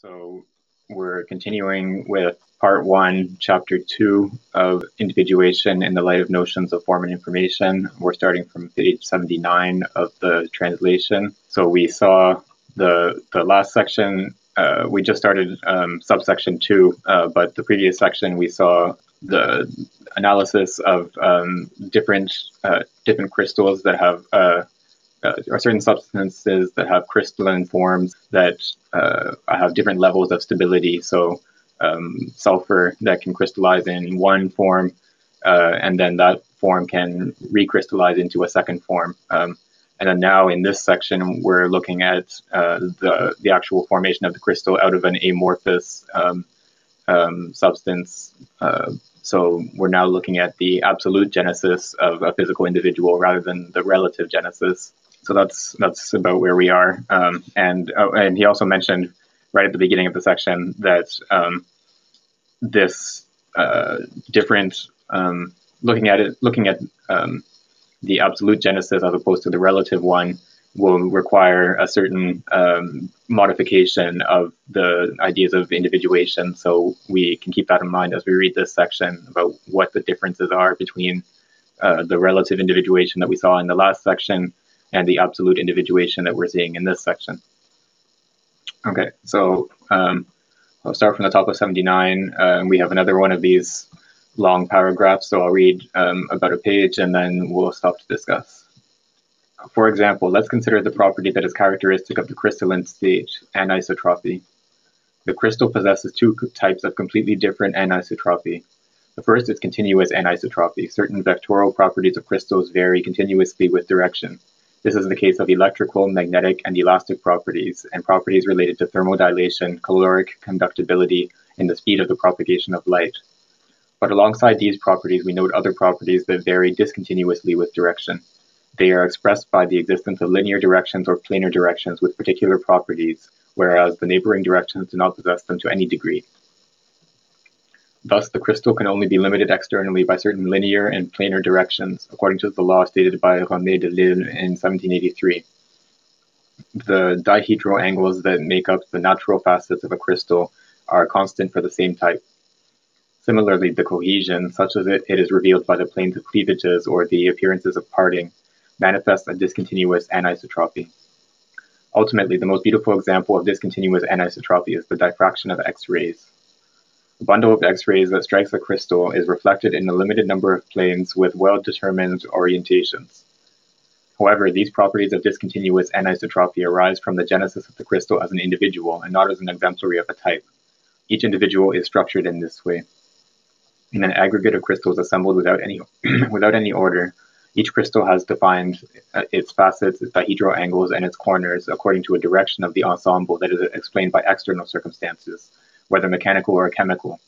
So we're continuing with part one, chapter two of individuation in the light of notions of form and information. We're starting from page 79 of the translation. So we saw the last section. We just started subsection two, but the previous section we saw the analysis of different crystals that have or certain substances that have crystalline forms that have different levels of stability. So sulfur that can crystallize in one form, and then that form can recrystallize into a second form. And then now in this section, we're looking at the actual formation of the crystal out of an amorphous substance. So we're now looking at the absolute genesis of a physical individual rather than the relative genesis. So that's about where we are. And he also mentioned right at the beginning of the section that this different looking at the absolute genesis as opposed to the relative one will require a certain modification of the ideas of individuation. So we can keep that in mind as we read this section about what the differences are between the relative individuation that we saw in the last section and the absolute individuation that we're seeing in this section. Okay, so I'll start from the top of 79. We have another one of these long paragraphs, so I'll read about a page and then we'll stop to discuss. For example, let's consider the property that is characteristic of the crystalline stage, anisotropy. The crystal possesses two types of completely different anisotropy. The first is continuous anisotropy. Certain vectoral properties of crystals vary continuously with direction. This is the case of electrical, magnetic, and elastic properties, and properties related to thermodilation, caloric conductibility, and the speed of the propagation of light. But alongside these properties, we note other properties that vary discontinuously with direction. They are expressed by the existence of linear directions or planar directions with particular properties, whereas the neighboring directions do not possess them to any degree. Thus, the crystal can only be limited externally by certain linear and planar directions, according to the law stated by René de Lille in 1783. The dihedral angles that make up the natural facets of a crystal are constant for the same type. Similarly, the cohesion, such as it is revealed by the planes of cleavages or the appearances of parting, manifests a discontinuous anisotropy. Ultimately, the most beautiful example of discontinuous anisotropy is the diffraction of X-rays. A bundle of X-rays that strikes a crystal is reflected in a limited number of planes with well-determined orientations. However, these properties of discontinuous anisotropy arise from the genesis of the crystal as an individual and not as an exemplary of a type. Each individual is structured in this way. In an aggregate of crystals assembled without any order, each crystal has defined its facets, its dihedral angles, and its corners according to a direction of the ensemble that is explained by external circumstances, whether mechanical or chemical,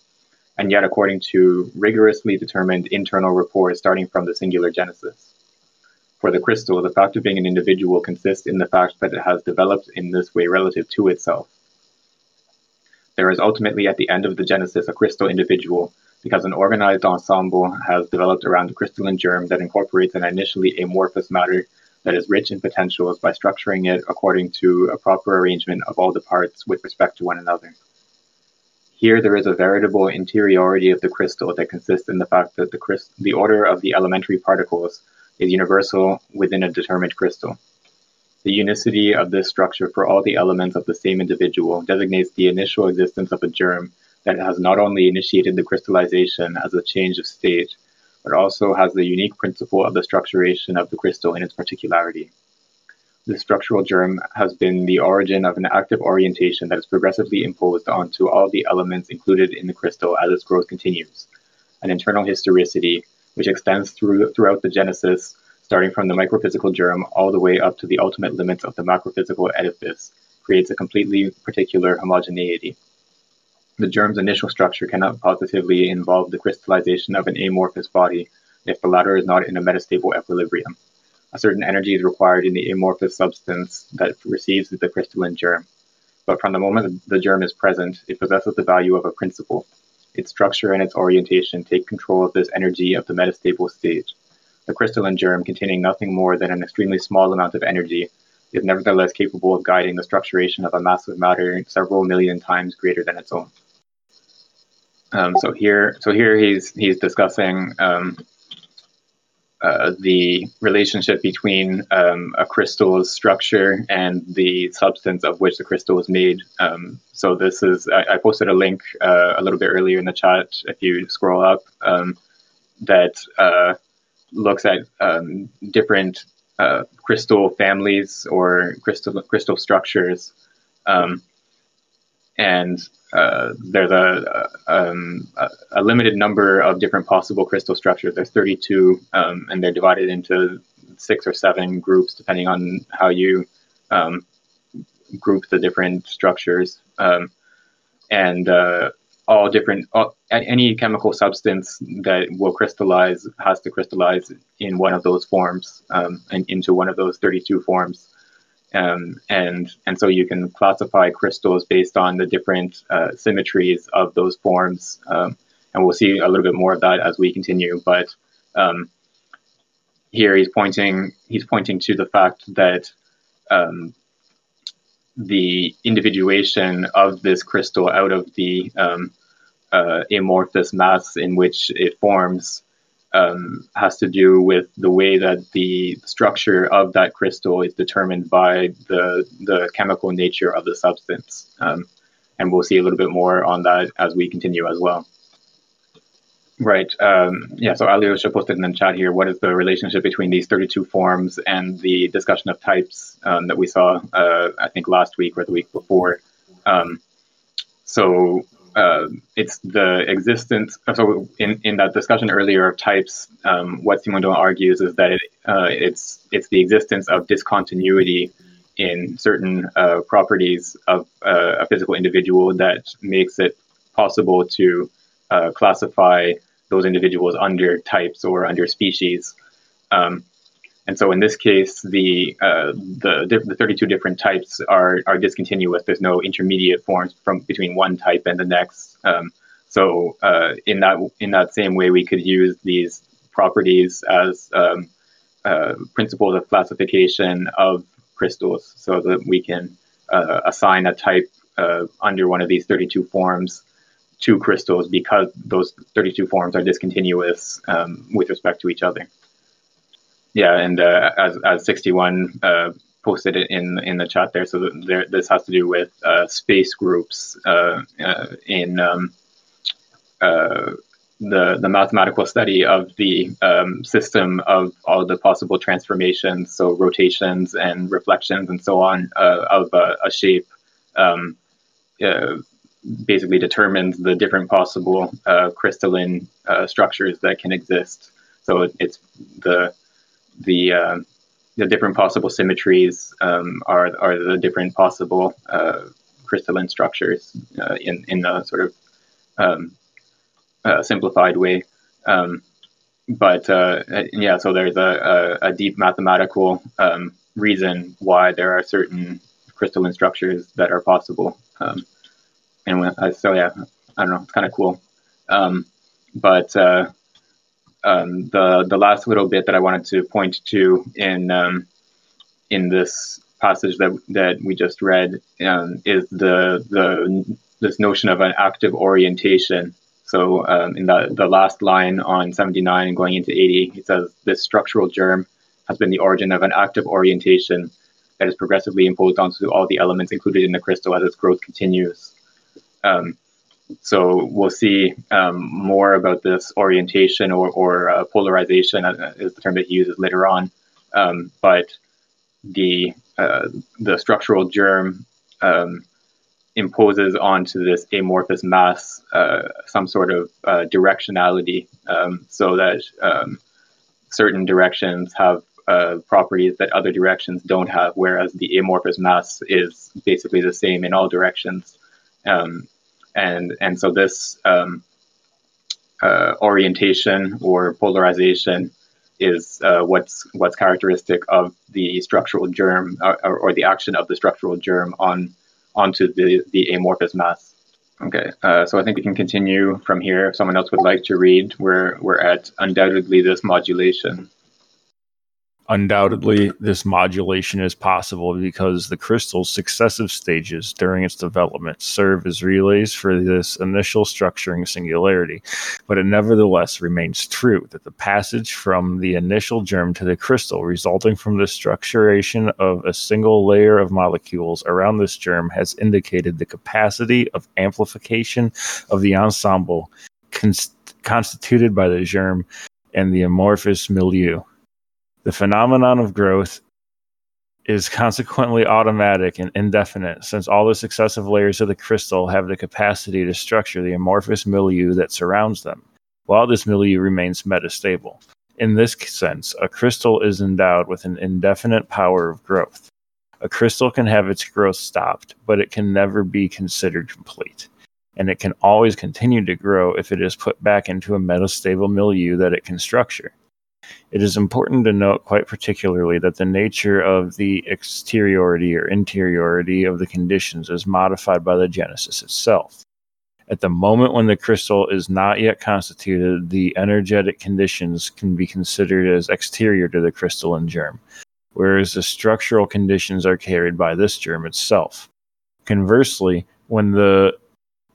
and yet according to rigorously determined internal rapports starting from the singular genesis. For the crystal, the fact of being an individual consists in the fact that it has developed in this way relative to itself. There is ultimately at the end of the genesis a crystal individual, because an organized ensemble has developed around a crystalline germ that incorporates an initially amorphous matter that is rich in potentials by structuring it according to a proper arrangement of all the parts with respect to one another. Here there is a veritable interiority of the crystal that consists in the fact that the order of the elementary particles is universal within a determined crystal. The unicity of this structure for all the elements of the same individual designates the initial existence of a germ that has not only initiated the crystallization as a change of state, but also has the unique principle of the structuration of the crystal in its particularity. This structural germ has been the origin of an active orientation that is progressively imposed onto all the elements included in the crystal as its growth continues, an internal historicity which extends throughout the genesis, starting from the microphysical germ all the way up to the ultimate limits of the macrophysical edifice, creates a completely particular homogeneity. The germ's initial structure cannot positively involve the crystallization of an amorphous body if the latter is not in a metastable equilibrium. A certain energy is required in the amorphous substance that receives the crystalline germ. But from the moment the germ is present, it possesses the value of a principle. Its structure and its orientation take control of this energy of the metastable state. The crystalline germ, containing nothing more than an extremely small amount of energy, is nevertheless capable of guiding the structuration of a mass of matter several million times greater than its own. So here he's discussing the relationship between a crystal's structure and the substance of which the crystal is made. So this is, I posted a link a little bit earlier in the chat, if you scroll up, that looks at different crystal families or crystal structures. And there's a limited number of different possible crystal structures. There's 32, and they're divided into 6 or 7 groups, depending on how you group the different structures. Any chemical substance that will crystallize has to crystallize in one of those forms, and into one of those 32 forms. And so you can classify crystals based on the different symmetries of those forms, and we'll see a little bit more of that as we continue. But here he's pointing to the fact that the individuation of this crystal out of the amorphous mass in which it forms has to do with the way that the structure of that crystal is determined by the chemical nature of the substance. And we'll see a little bit more on that as we continue as well. Right. So Alyosha posted in the chat here, what is the relationship between these 32 forms and the discussion of types that we saw, I think, last week or the week before. It's the existence. So in that discussion earlier of types, what Simondon argues is that it's the existence of discontinuity in certain properties of a physical individual that makes it possible to classify those individuals under types or under species. And so in this case, the 32 different types are discontinuous. There's no intermediate forms from between one type and the next. In that same way, we could use these properties as principles of classification of crystals, so that we can assign a type under one of these 32 forms to crystals because those 32 forms are discontinuous with respect to each other. Yeah, and as 61 posted it in the chat there, so this has to do with space groups in the mathematical study of the system of all the possible transformations, so rotations and reflections and so on of a shape, basically determines the different possible crystalline structures that can exist. So it's the different possible symmetries are the different possible crystalline structures in a sort of simplified way. So there's a deep mathematical reason why there are certain crystalline structures that are possible. I don't know, it's kind of cool. The last little bit that I wanted to point to in this passage that we just read is this notion of an active orientation. So in the last line on 79 and going into 80, it says this structural germ has been the origin of an active orientation that is progressively imposed onto all the elements included in the crystal as its growth continues. So we'll see more about this orientation or polarization is the term that he uses later on. But the structural germ imposes onto this amorphous mass some sort of directionality, so that certain directions have properties that other directions don't have, whereas the amorphous mass is basically the same in all directions. And so this orientation or polarization is what's characteristic of the structural germ or the action of the structural germ onto the amorphous mass. Okay, so I think we can continue from here. If someone else would like to read, we're at undoubtedly this modulation. Undoubtedly, this modulation is possible because the crystal's successive stages during its development serve as relays for this initial structuring singularity, but it nevertheless remains true that the passage from the initial germ to the crystal resulting from the structuration of a single layer of molecules around this germ has indicated the capacity of amplification of the ensemble constituted by the germ and the amorphous milieu. The phenomenon of growth is consequently automatic and indefinite, since all the successive layers of the crystal have the capacity to structure the amorphous milieu that surrounds them, while this milieu remains metastable. In this sense, a crystal is endowed with an indefinite power of growth. A crystal can have its growth stopped, but it can never be considered complete, and it can always continue to grow if it is put back into a metastable milieu that it can structure. It is important to note quite particularly that the nature of the exteriority or interiority of the conditions is modified by the genesis itself. At the moment when the crystal is not yet constituted, the energetic conditions can be considered as exterior to the crystalline germ, whereas the structural conditions are carried by this germ itself. Conversely, when the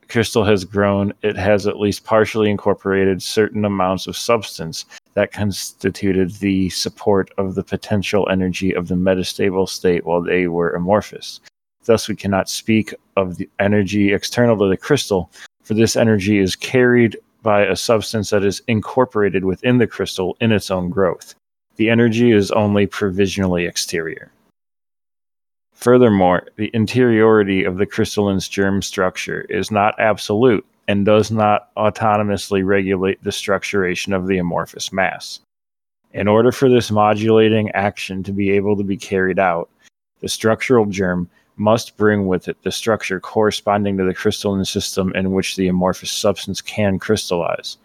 crystal has grown, it has at least partially incorporated certain amounts of substance that constituted the support of the potential energy of the metastable state while they were amorphous. Thus, we cannot speak of the energy external to the crystal, for this energy is carried by a substance that is incorporated within the crystal in its own growth. The energy is only provisionally exterior. Furthermore, the interiority of the crystalline germ structure is not absolute, and does not autonomously regulate the structuration of the amorphous mass. In order for this modulating action to be able to be carried out, the structural germ must bring with it the structure corresponding to the crystalline system in which the amorphous substance can crystallize.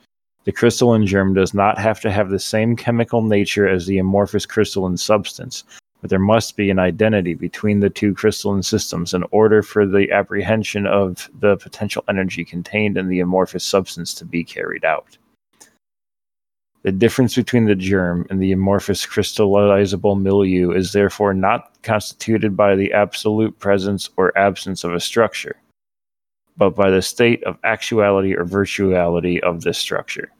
The crystalline germ does not have to have the same chemical nature as the amorphous crystalline substance, but there must be an identity between the two crystalline systems in order for the apprehension of the potential energy contained in the amorphous substance to be carried out. The difference between the germ and the amorphous crystallizable milieu is therefore not constituted by the absolute presence or absence of a structure, but by the state of actuality or virtuality of this structure.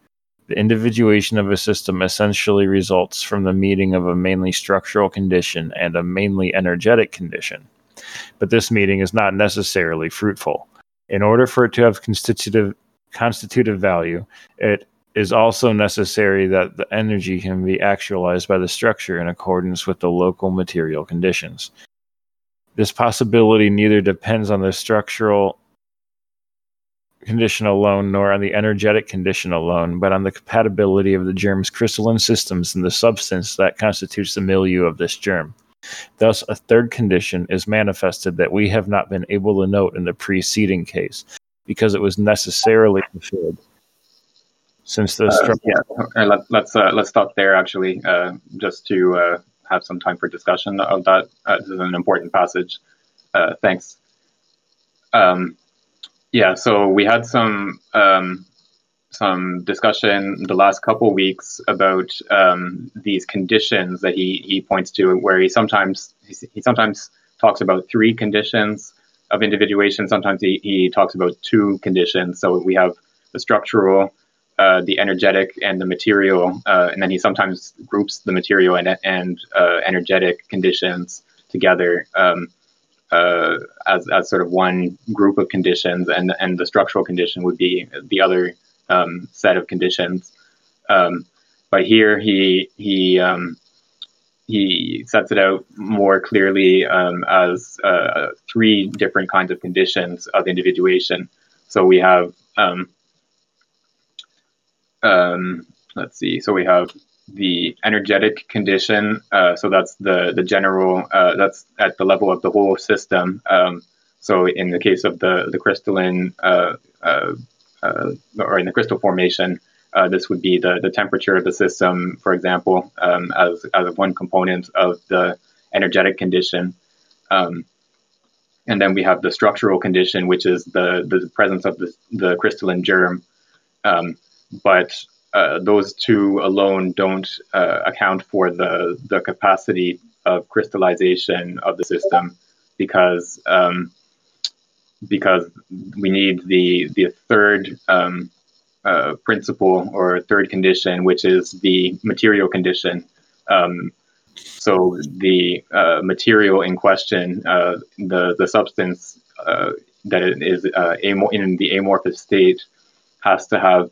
The individuation of a system essentially results from the meeting of a mainly structural condition and a mainly energetic condition, but this meeting is not necessarily fruitful. In order for it to have constitutive value, it is also necessary that the energy can be actualized by the structure in accordance with the local material conditions. This possibility neither depends on the structural condition alone, nor on the energetic condition alone, but on the compatibility of the germ's crystalline systems and the substance that constitutes the milieu of this germ. Thus, a third condition is manifested that we have not been able to note in the preceding case, because it was necessarily fulfilled. Since the let's stop there. Actually, just to have some time for discussion of that. This is an important passage. Thanks. Yeah, so we had some discussion the last couple weeks about these conditions that he points to, where he sometimes talks about three conditions of individuation. Sometimes he talks about two conditions. So we have the structural, the energetic, and the material, and then he sometimes groups the material and energetic conditions together. As sort of one group of conditions, and the structural condition would be the other set of conditions. But here he sets it out more clearly as three different kinds of conditions of individuation. So we have So we have the energetic condition, so that's the general, that's at the level of the whole system. So in the case of the crystalline, or in the crystal formation, this would be the temperature of the system, for example, as one component of the energetic condition. And then we have the structural condition, which is the presence of the crystalline germ. But those two alone don't account for the capacity of crystallization of the system, because we need the third principle or third condition, which is the material condition. So the material in question, the substance that it is in the amorphous state, has to have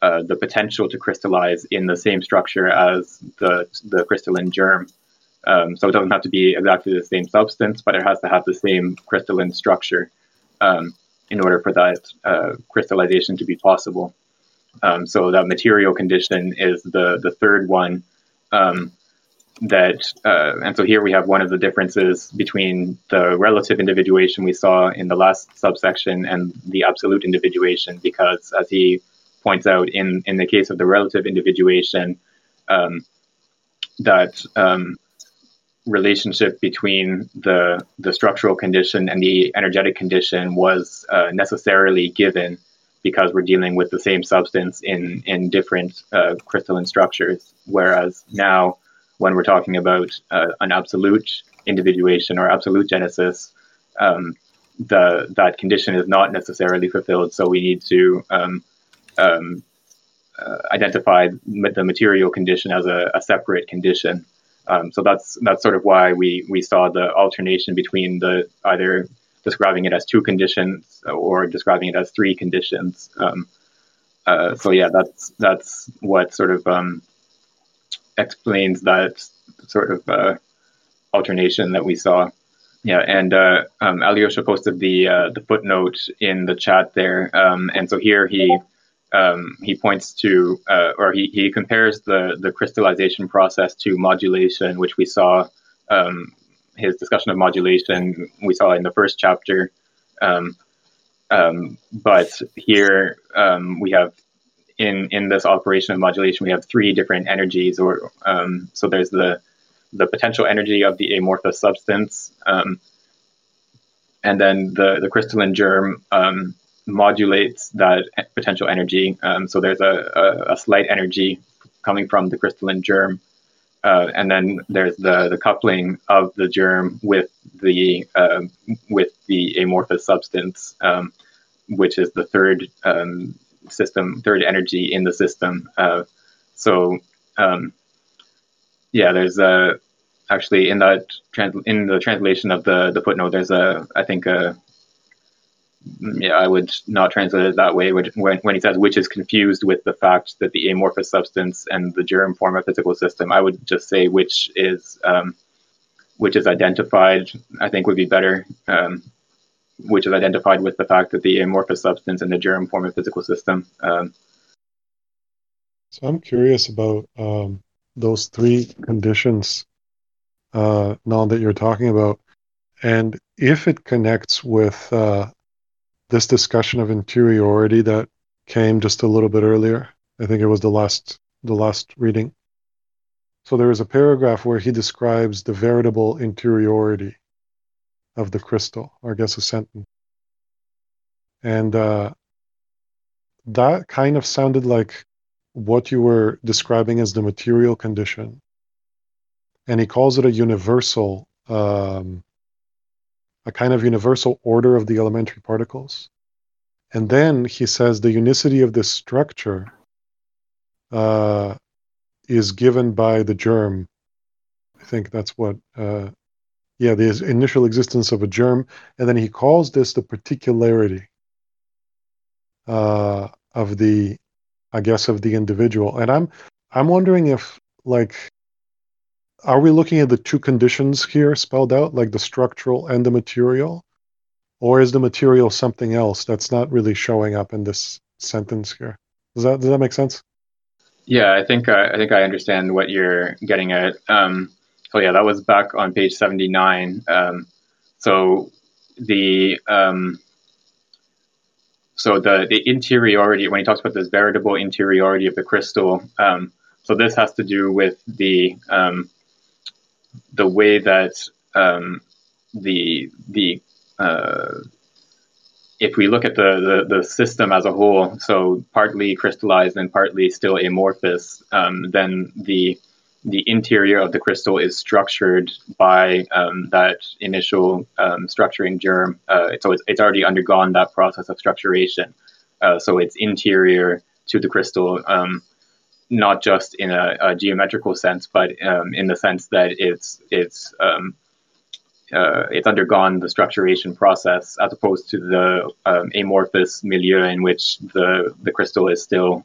the potential to crystallize in the same structure as the crystalline germ. So it doesn't have to be exactly the same substance, but it has to have the same crystalline structure in order for that crystallization to be possible. So that material condition is the third one. And so here we have one of the differences between the relative individuation we saw in the last subsection and the absolute individuation, because as he points out, in the case of the relative individuation, that relationship between the structural condition and the energetic condition was necessarily given, because we're dealing with the same substance in different crystalline structures. Whereas now, when we're talking about an absolute individuation or absolute genesis, that condition is not necessarily fulfilled. So we need to identify the material condition as a separate condition. So that's sort of why we saw the alternation between the either describing it as two conditions or describing it as three conditions. So yeah, that's what sort of explains that sort of alternation that we saw. Yeah, and Alyosha posted the footnote in the chat there, and so here he points to or he compares the crystallization process to modulation, which we saw. His discussion of modulation we saw in the first chapter, but here we have in this operation of modulation we have three different energies, or so there's the potential energy of the amorphous substance, and then the crystalline germ modulates that potential energy, so there's a slight energy coming from the crystalline germ. And then there's the coupling of the germ with the amorphous substance, which is the third third energy in the system. So there's actually in the translation of the footnote, there's I would not translate it that way. When he says, which is confused with the fact that the amorphous substance and the germ form a physical system, I would just say which is identified, I think would be better, which is identified with the fact that the amorphous substance and the germ form a physical system. So I'm curious about those three conditions now that you're talking about, and if it connects with this discussion of interiority that came just a little bit earlier. I think it was the last reading. So there is a paragraph where he describes the veritable interiority of the crystal, or I guess a sentence. And that kind of sounded like what you were describing as the material condition. And he calls it a universal a kind of universal order of the elementary particles. And then he says the unicity of this structure is given by the germ. I think that's what, the initial existence of a germ. And then he calls this the particularity of the individual. And I'm wondering if, are we looking at the two conditions here spelled out, like the structural and the material? Or is the material something else that's not really showing up in this sentence here? Does that make sense? Yeah, I think I understand what you're getting at. That was back on page 79. So the interiority, when he talks about this veritable interiority of the crystal, so this has to do with the way that the if we look at the system as a whole, so partly crystallized and partly still amorphous, then the interior of the crystal is structured by that initial structuring germ. So it's already undergone that process of structuration. So it's interior to the crystal, not just in a geometrical sense, but in the sense that it's undergone the structuration process, as opposed to the amorphous milieu in which the crystal is still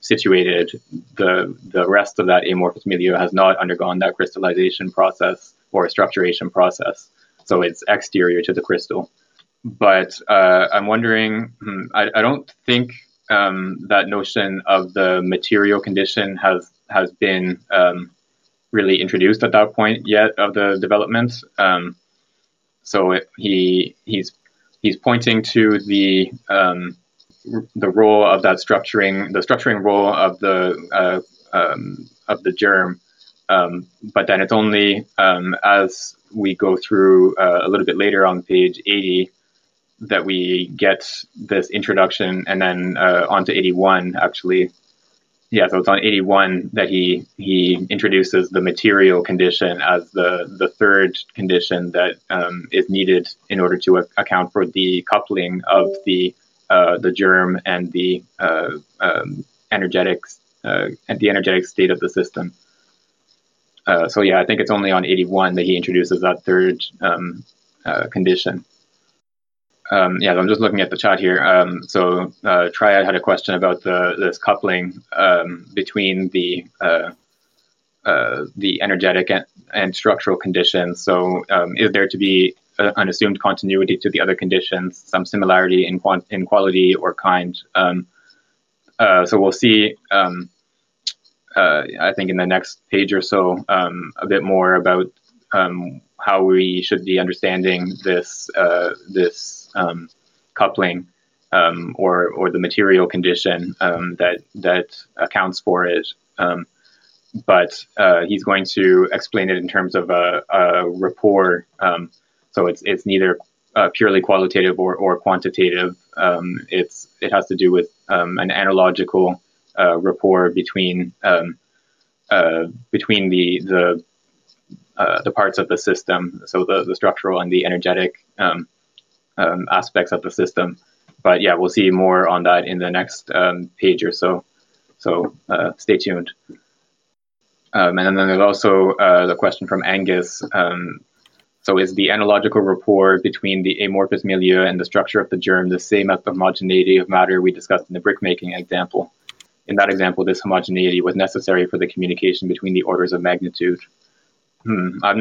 situated. The rest of that amorphous milieu has not undergone that crystallization process or structuration process, so it's exterior to the crystal. But I'm wondering, I don't think that notion of the material condition has been really introduced at that point yet of the development. So he's pointing to the role of that structuring, the structuring role of the germ. But then it's only as we go through a little bit later on page 80 that we get this introduction, and then onto 81 actually. Yeah, so it's on 81 that he introduces the material condition as the third condition that is needed in order to account for the coupling of the germ and the energetic state of the system. So yeah, I think it's only on 81 that he introduces that third condition. So I'm just looking at the chat here. So Triad had a question about this coupling between the energetic and structural conditions. So is there to be an assumed continuity to the other conditions, some similarity in quality or kind? So we'll see, I think in the next page or so, a bit more about how we should be understanding this coupling or the material condition that accounts for it. But he's going to explain it in terms of a rapport. So it's neither purely qualitative or quantitative. It has to do with an analogical rapport between the parts of the system, so the structural and the energetic aspects of the system. But yeah, we'll see more on that in the next page or so. So stay tuned. And then there's also the question from Angus. So is the analogical rapport between the amorphous milieu and the structure of the germ the same as the homogeneity of matter we discussed in the brickmaking example? In that example, this homogeneity was necessary for the communication between the orders of magnitude. I'm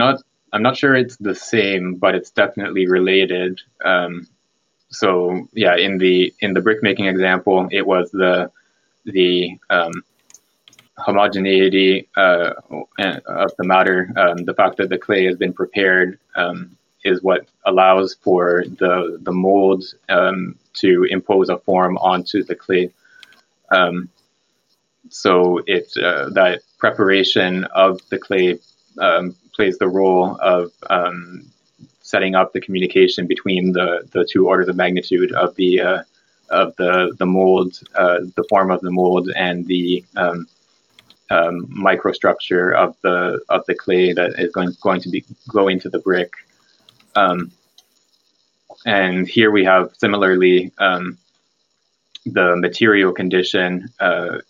not sure it's the same, but it's definitely related. So yeah, in the brickmaking example, it was the homogeneity of the matter, the fact that the clay has been prepared is what allows for the mold to impose a form onto the clay. So it that preparation of the clay plays the role of setting up the communication between the two orders of magnitude of the mold, the form of the mold, and the microstructure of the clay that is going to be going to the brick. And here we have similarly the material condition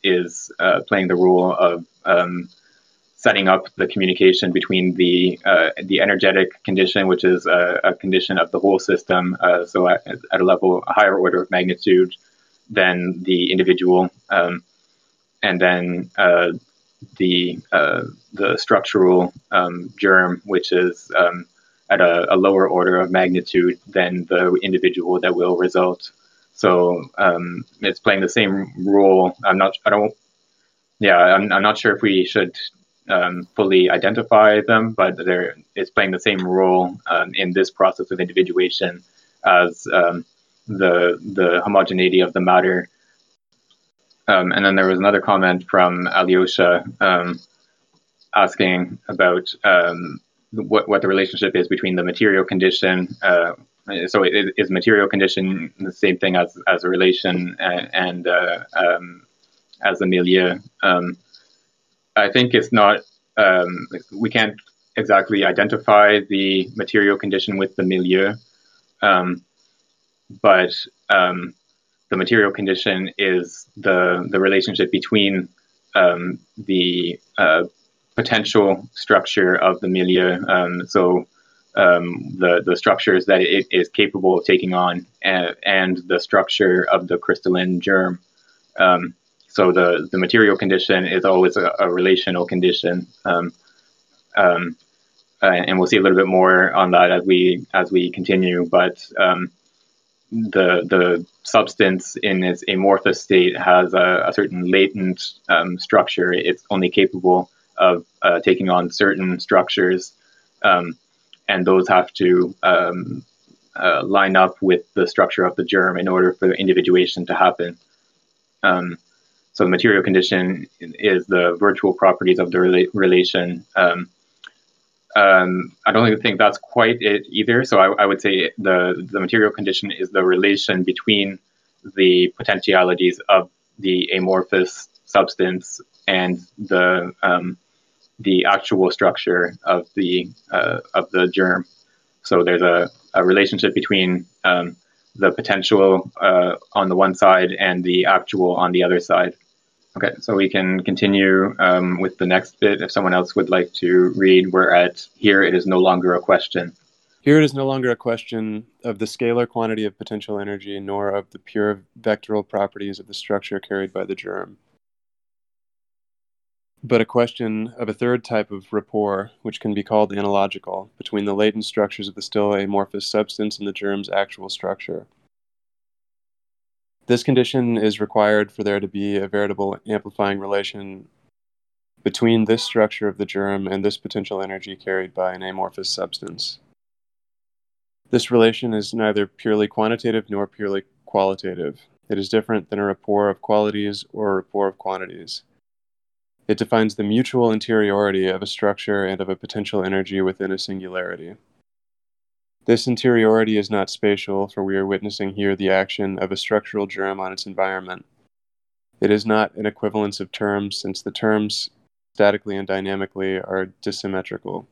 is playing the role of setting up the communication between the energetic condition, which is a condition of the whole system, so at a level, a higher order of magnitude than the individual, and then the structural germ, which is at a lower order of magnitude than the individual that will result. So it's playing the same role. I'm not sure if we should fully identify them, but it's playing the same role in this process of individuation as the homogeneity of the matter. And then there was another comment from Alyosha asking about what the relationship is between the material condition. So is material condition the same thing as a relation and as a milieu? I think it's not. We can't exactly identify the material condition with the milieu, but the material condition is the relationship between the potential structure of the milieu, the structures that it is capable of taking on, and the structure of the crystalline germ. So the material condition is always a relational condition, and we'll see a little bit more on that as we continue. But the substance in its amorphous state has a certain latent structure. It's only capable of taking on certain structures, and those have to line up with the structure of the germ in order for individuation to happen. So the material condition is the virtual properties of the relation. I don't think that's quite it either. So I would say the material condition is the relation between the potentialities of the amorphous substance and the actual structure of the germ. So there's a relationship between the potential on the one side and the actual on the other side. Okay, so we can continue with the next bit. If someone else would like to read, we're at "Here it is no longer a question." Here it is no longer a question of the scalar quantity of potential energy, nor of the pure vectoral properties of the structure carried by the germ, but a question of a third type of rapport, which can be called analogical, between the latent structures of the still amorphous substance and the germ's actual structure. This condition is required for there to be a veritable amplifying relation between this structure of the germ and this potential energy carried by an amorphous substance. This relation is neither purely quantitative nor purely qualitative. It is different than a rapport of qualities or a rapport of quantities. It defines the mutual interiority of a structure and of a potential energy within a singularity. This interiority is not spatial, for we are witnessing here the action of a structural germ on its environment. It is not an equivalence of terms, since the terms, statically and dynamically, are dissymmetrical.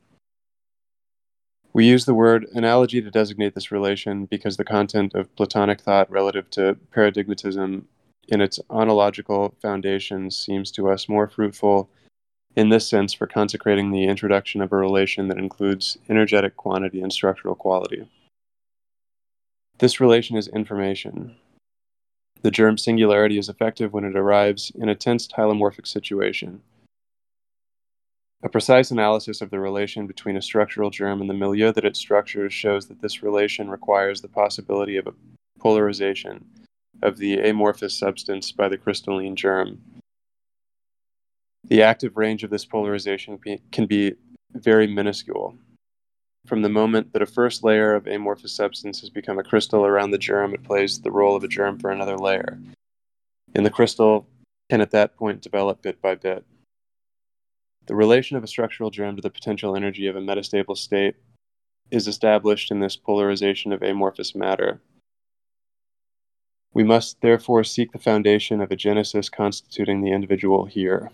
We use the word analogy to designate this relation because the content of Platonic thought relative to paradigmatism in its ontological foundations seems to us more fruitful in this sense for consecrating the introduction of a relation that includes energetic quantity and structural quality. This relation is information. The germ singularity is effective when it arrives in a tense hylomorphic situation. A precise analysis of the relation between a structural germ and the milieu that it structures shows that this relation requires the possibility of a polarization of the amorphous substance by the crystalline germ. The active range of this polarization can be very minuscule. From the moment that a first layer of amorphous substance has become a crystal around the germ, it plays the role of a germ for another layer, and the crystal can at that point develop bit by bit. The relation of a structural germ to the potential energy of a metastable state is established in this polarization of amorphous matter. We must therefore seek the foundation of a genesis constituting the individual here.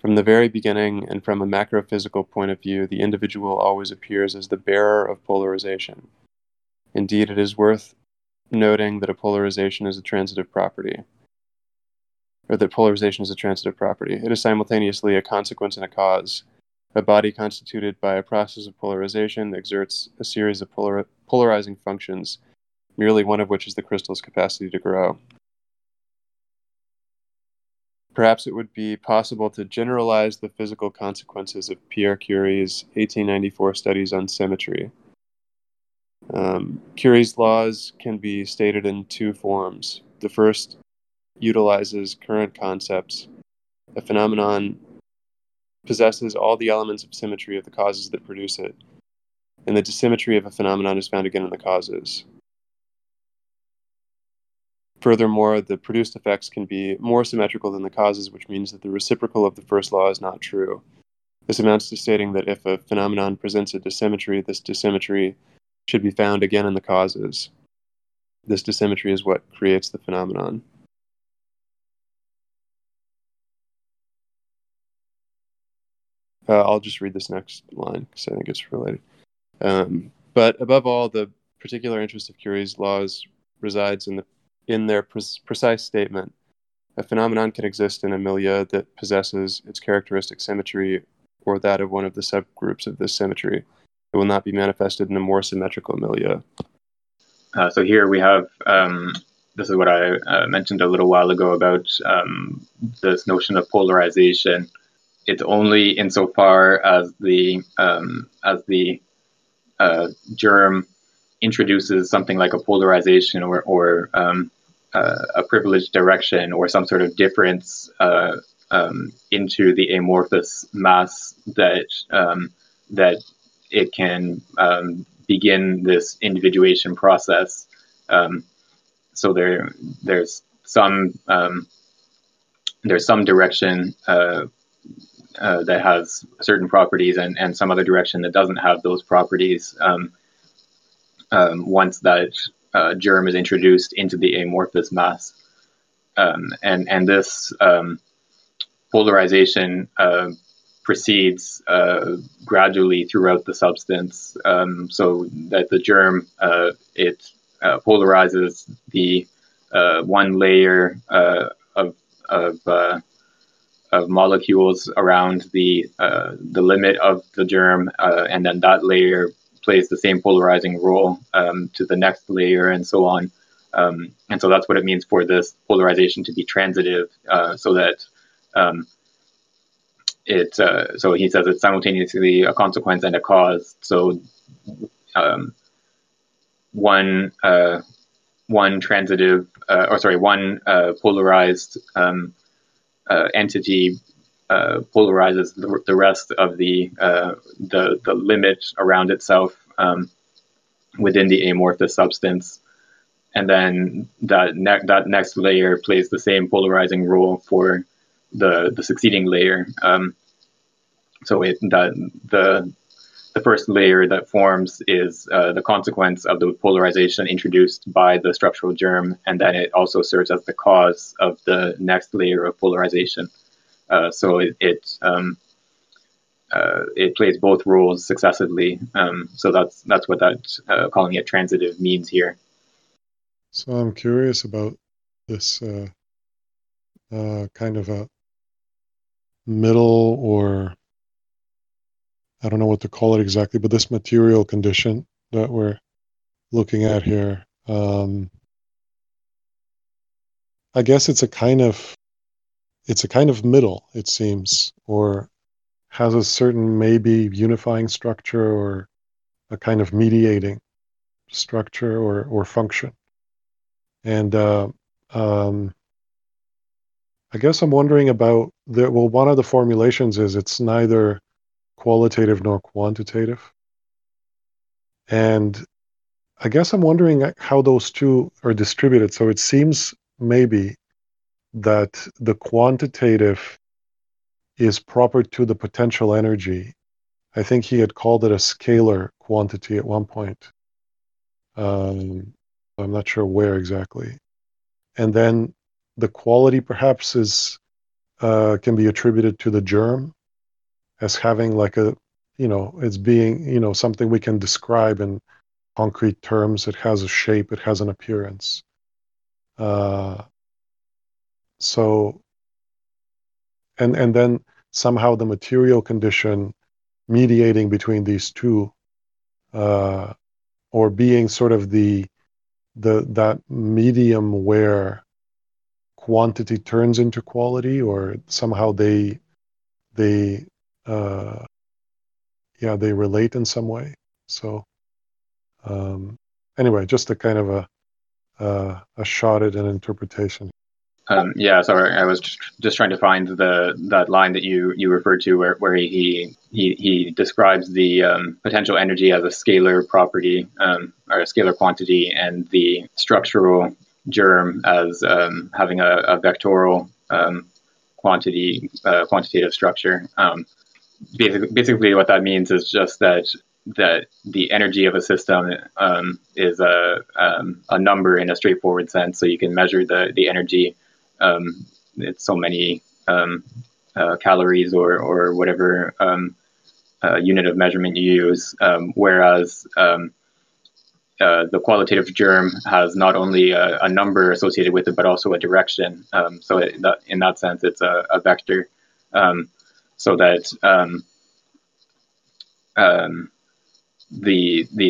From the very beginning, and from a macrophysical point of view, the individual always appears as the bearer of polarization. Indeed, it is worth noting that polarization is a transitive property. It is simultaneously a consequence and a cause. A body constituted by a process of polarization exerts a series of polarizing functions, merely one of which is the crystal's capacity to grow. Perhaps it would be possible to generalize the physical consequences of Pierre Curie's 1894 studies on symmetry. Curie's laws can be stated in two forms. The first utilizes current concepts. A phenomenon possesses all the elements of symmetry of the causes that produce it, and the dissymmetry of a phenomenon is found again in the causes. Furthermore, the produced effects can be more symmetrical than the causes, which means that the reciprocal of the first law is not true. This amounts to stating that if a phenomenon presents a dissymmetry, this dissymmetry should be found again in the causes. This dissymmetry is what creates the phenomenon. I'll just read this next line because I think it's related. But above all, the particular interest of Curie's laws resides in their precise statement. A phenomenon can exist in a milieu that possesses its characteristic symmetry or that of one of the subgroups of this symmetry. It will not be manifested in a more symmetrical milieu. So here we have, this is what I mentioned a little while ago about this notion of polarization. It's only insofar as the germ introduces something like a polarization or a privileged direction or some sort of difference into the amorphous mass that it can begin this individuation process. So there's some direction that has certain properties and some other direction that doesn't have those properties. Once that germ is introduced into the amorphous mass, and this polarization proceeds gradually throughout the substance, so that the germ it polarizes the one layer of molecules around the limit of the germ, and then that layer plays the same polarizing role to the next layer, and so on. And so that's what it means for this polarization to be transitive, so that so he says it's simultaneously a consequence and a cause. So one polarized entity polarizes the rest of the limit around itself within the amorphous substance, and then that next layer plays the same polarizing role for the succeeding layer. So the first layer that forms is the consequence of the polarization introduced by the structural germ, and then it also serves as the cause of the next layer of polarization. So it plays both roles successively. So that's what that calling it transitive means here. So I'm curious about this kind of a middle, or I don't know what to call it exactly, but this material condition that we're looking at here. I guess it's a kind of middle, it seems, or has a certain maybe unifying structure or a kind of mediating structure or function. And I guess I'm wondering about one of the formulations is it's neither qualitative nor quantitative. And I guess I'm wondering how those two are distributed. So it seems maybe that the quantitative is proper to the potential energy. I think he had called it a scalar quantity at one point. I'm not sure where exactly. And then the quality perhaps is can be attributed to the germ as having like a, it's being, something we can describe in concrete terms. It has a shape, it has an appearance. So, and then somehow the material condition mediating between these two, or being sort of that medium where quantity turns into quality, or somehow they relate in some way. So, anyway, just a kind of a shot at an interpretation. Sorry, I was just trying to find that line that you referred to where he describes the potential energy as a scalar property, or a scalar quantity, and the structural germ as having a vectoral quantitative structure. basically what that means is just that the energy of a system is a number in a straightforward sense. So you can measure the energy. It's so many calories or whatever unit of measurement you use. Whereas the qualitative germ has not only a number associated with it, but also a direction. So in that sense, it's a vector. The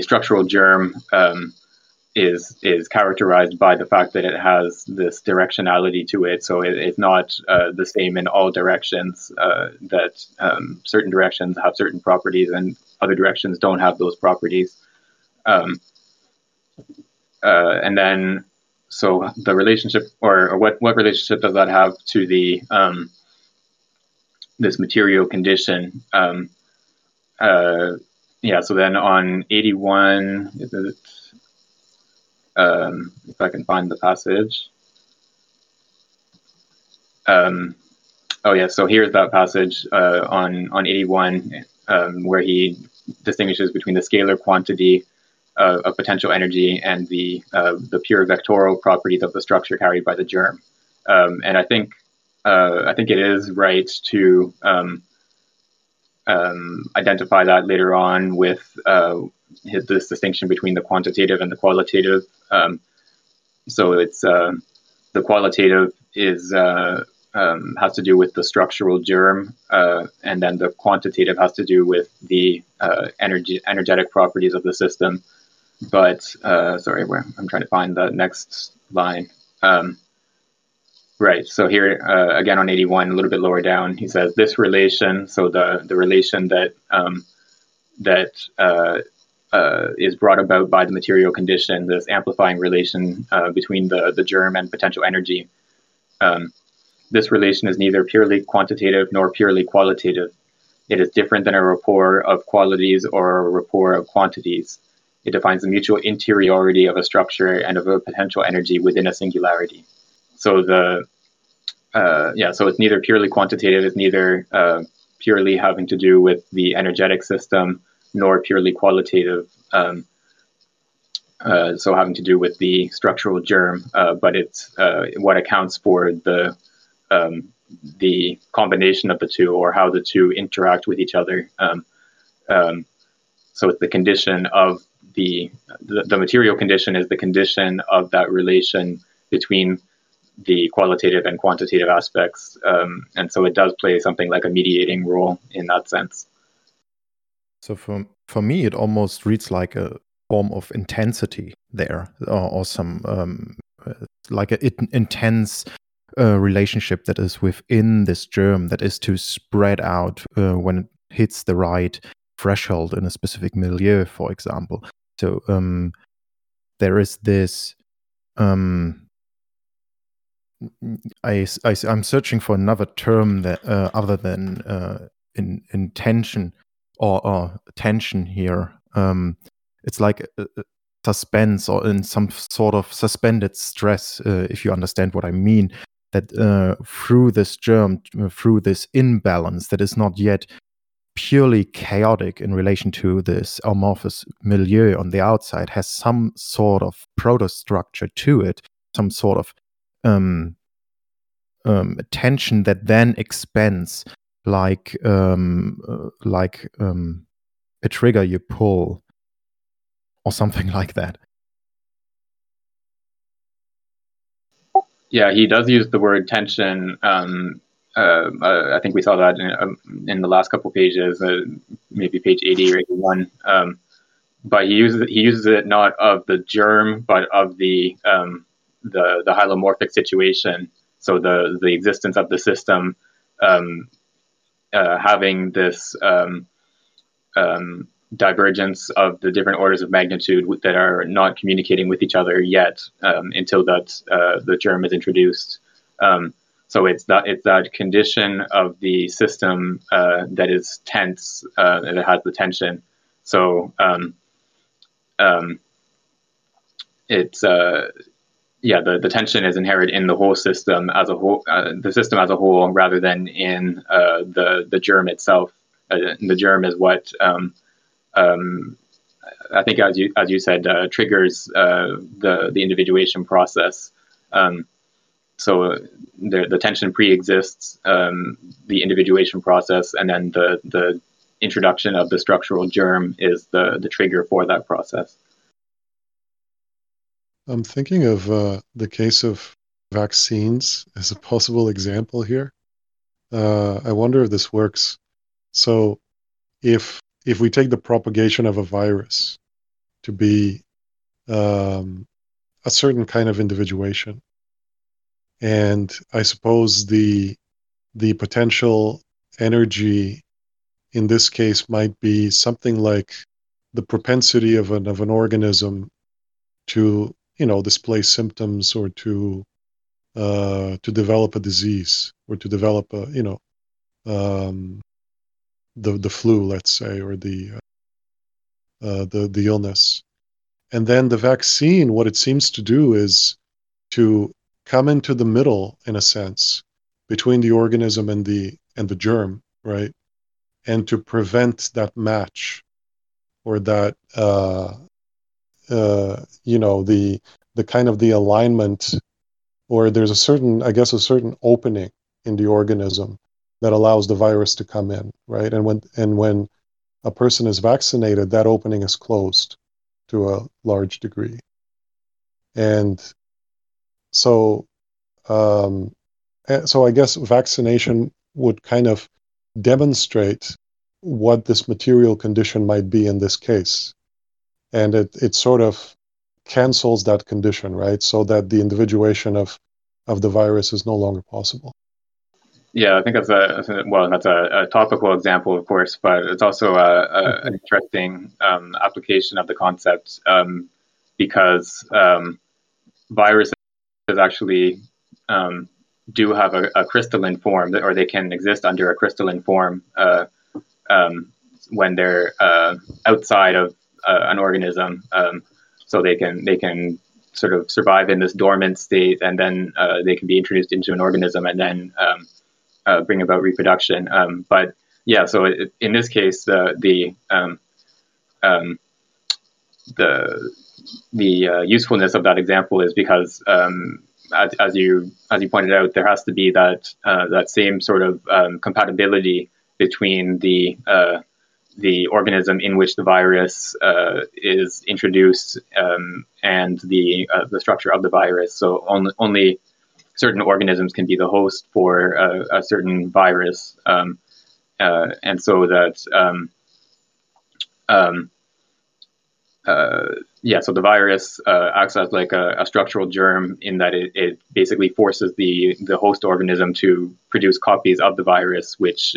structural germ is characterized by the fact that it has this directionality to it. So it's not the same in all directions, that certain directions have certain properties and other directions don't have those properties. So the relationship or what relationship does that have to the this material condition? So then on 81, is it, if I can find the passage. So here's that passage on 81, where he distinguishes between the scalar quantity of potential energy and the pure vectoral properties of the structure carried by the germ. And I think it is right to identify that later on with this distinction between the quantitative and the qualitative. So it's the qualitative is has to do with the structural germ, and then the quantitative has to do with the energetic properties of the system. But I'm trying to find the next line. Right. So here, again, on 81, a little bit lower down, he says this relation, so the relation that is brought about by the material condition, this amplifying relation between the germ and potential energy, this relation is neither purely quantitative nor purely qualitative. It is different than a rapport of qualities or a rapport of quantities. It defines the mutual interiority of a structure and of a potential energy within a singularity. So it's neither purely quantitative, it's neither purely having to do with the energetic system, nor purely qualitative, so having to do with the structural germ, but it's what accounts for the combination of the two, or how the two interact with each other. So it's the condition of the material condition is the condition of that relation between the qualitative and quantitative aspects. And so it does play something like a mediating role in that sense. So for me, it almost reads like a form of intensity there, or some like an intense relationship that is within this germ that is to spread out when it hits the right threshold in a specific milieu, for example. So there is this... I'm searching for another term that other than in tension or tension here. It's like a suspense, or in some sort of suspended stress, if you understand what I mean. That through this germ, through this imbalance that is not yet purely chaotic in relation to this amorphous milieu on the outside, has some sort of protostructure to it, some sort of tension that then expands like a trigger you pull or something like that. Yeah, he does use the word tension. I think we saw that in the last couple pages, maybe page 80 or 81. But he uses it not of the germ, but of the hylomorphic situation, so the existence of the system having this divergence of the different orders of magnitude that are not communicating with each other yet, until that the germ is introduced. So it's that condition of the system that is tense, and it has the tension. So it's. The tension is inherent in the whole system as a whole, rather than in the germ itself. the germ is what I think, as you said, triggers the individuation process. So the tension pre-exists the individuation process, and then the introduction of the structural germ is the trigger for that process. I'm thinking of the case of vaccines as a possible example here. I wonder if this works. So if we take the propagation of a virus to be a certain kind of individuation, and I suppose the potential energy in this case might be something like the propensity of an organism to, display symptoms, or to develop a disease, or to develop a the flu, let's say, or the illness. And then the vaccine, what it seems to do is to come into the middle, in a sense, between the organism and the germ, right? And to prevent that match, or that the kind of the alignment, or there's a certain opening in the organism that allows the virus to come in, right? And when a person is vaccinated, that opening is closed to a large degree. And so I guess vaccination would kind of demonstrate what this material condition might be in this case. And it sort of cancels that condition, right? So that the individuation of the virus is no longer possible. Yeah, I think that's a topical example, of course, but it's also an interesting application of the concept because viruses actually do have a crystalline form, or they can exist under a crystalline form when they're outside of an organism. So they can sort of survive in this dormant state, and then they can be introduced into an organism, and then bring about reproduction. But yeah, so in this case, the usefulness of that example is because, as you pointed out, there has to be that same sort of compatibility between the organism in which the virus is introduced and the structure of the virus. So only certain organisms can be the host for a certain virus, and so that so the virus acts as like a structural germ, in that it basically forces the host organism to produce copies of the virus, which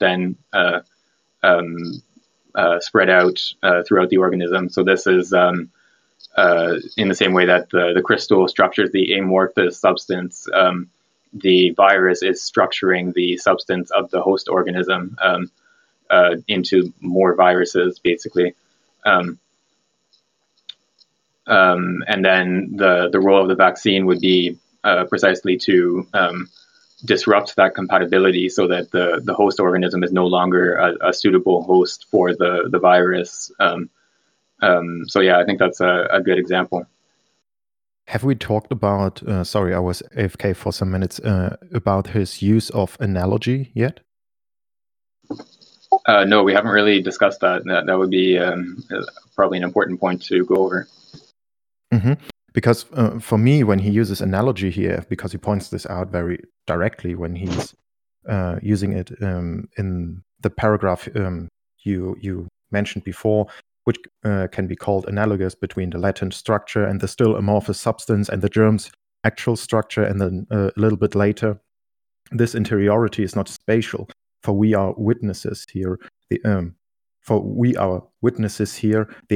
then spread out throughout the organism. So this is in the same way that the crystal structures the amorphous substance, the virus is structuring the substance of the host organism into more viruses, basically. And then the role of the vaccine would be precisely to disrupt that compatibility, so that the host organism is no longer a suitable host for the virus. So yeah, I think that's a good example. Have we talked about, sorry, I was AFK for some minutes, about his use of analogy yet? No, we haven't really discussed that. That would be probably an important point to go over. Mm-hmm. Because for me, when he uses analogy here, because he points this out very directly when he's using it in the paragraph you mentioned before, which can be called analogous between the latent structure and the still amorphous substance and the germ's actual structure, and then a little bit later, this interiority is not spatial, for we are witnesses here. The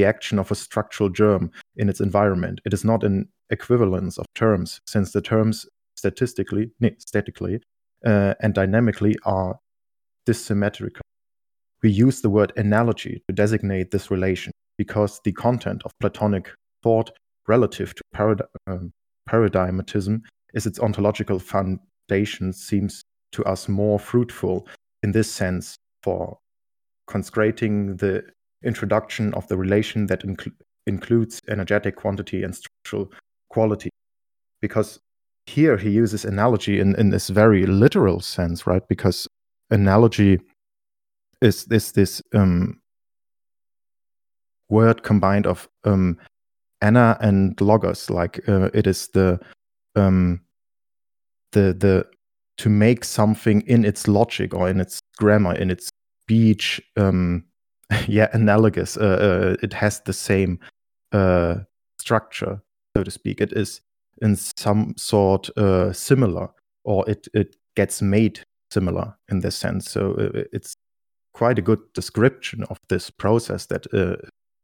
action of a structural germ in its environment. It is not an equivalence of terms, since the terms statically, and dynamically are dissymmetrical. We use the word analogy to designate this relation, because the content of Platonic thought relative to paradigmatism is its ontological foundation, seems to us more fruitful in this sense for consecrating the introduction of the relation that includes energetic quantity and structural quality. Because here he uses analogy in this very literal sense, right? Because analogy is this word combined of ana and logos, like it is the to make something in its logic or in its grammar, in its speech, analogous. It has the same structure, so to speak. It is in some sort similar, or it gets made similar in this sense. So it's quite a good description of this process that,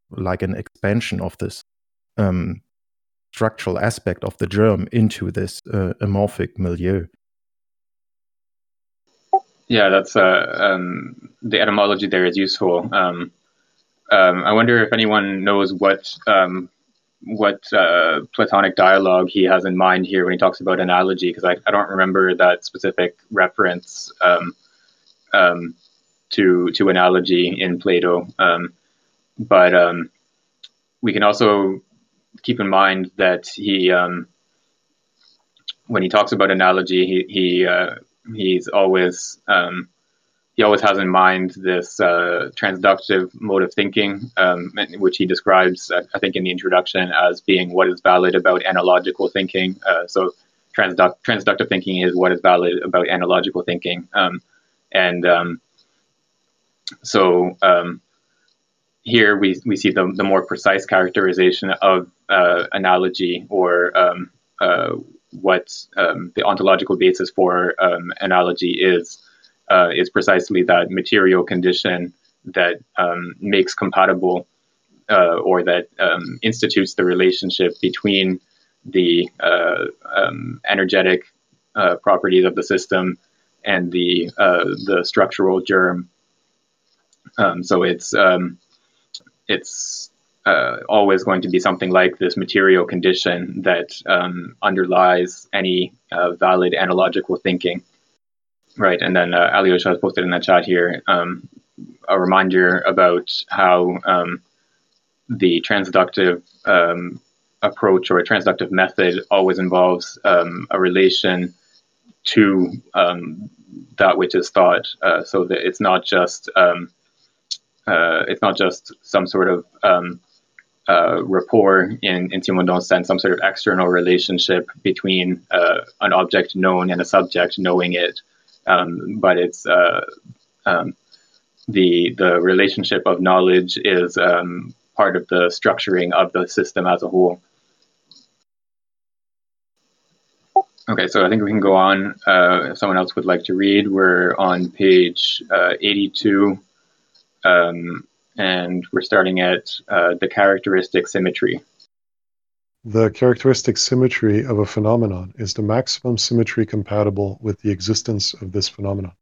like an expansion of this structural aspect of the germ into this amorphic milieu. Yeah, that's the etymology there is useful. I wonder if anyone knows what Platonic dialogue he has in mind here when he talks about analogy, because I don't remember that specific reference to analogy in Plato. But we can also keep in mind that he, when he talks about analogy, he always has in mind this transductive mode of thinking, which he describes, I think, in the introduction as being what is valid about analogical thinking. So transductive thinking is what is valid about analogical thinking. So here we see the more precise characterization of analogy, or what the ontological basis for analogy is precisely that material condition that makes compatible or that institutes the relationship between the energetic properties of the system and the structural germ. So it's always going to be something like this material condition that underlies any valid analogical thinking. Right, and then Alyosha has posted in the chat here a reminder about how the transductive approach or a transductive method always involves a relation to that which is thought, so that it's not just some sort of rapport in Simondon's sense, some sort of external relationship between an object known and a subject knowing it. But it's the relationship of knowledge is part of the structuring of the system as a whole. Okay, so I think we can go on. If someone else would like to read, we're on page 82, and we're starting at the characteristic symmetry. The characteristic symmetry of a phenomenon is the maximum symmetry compatible with the existence of this phenomenon.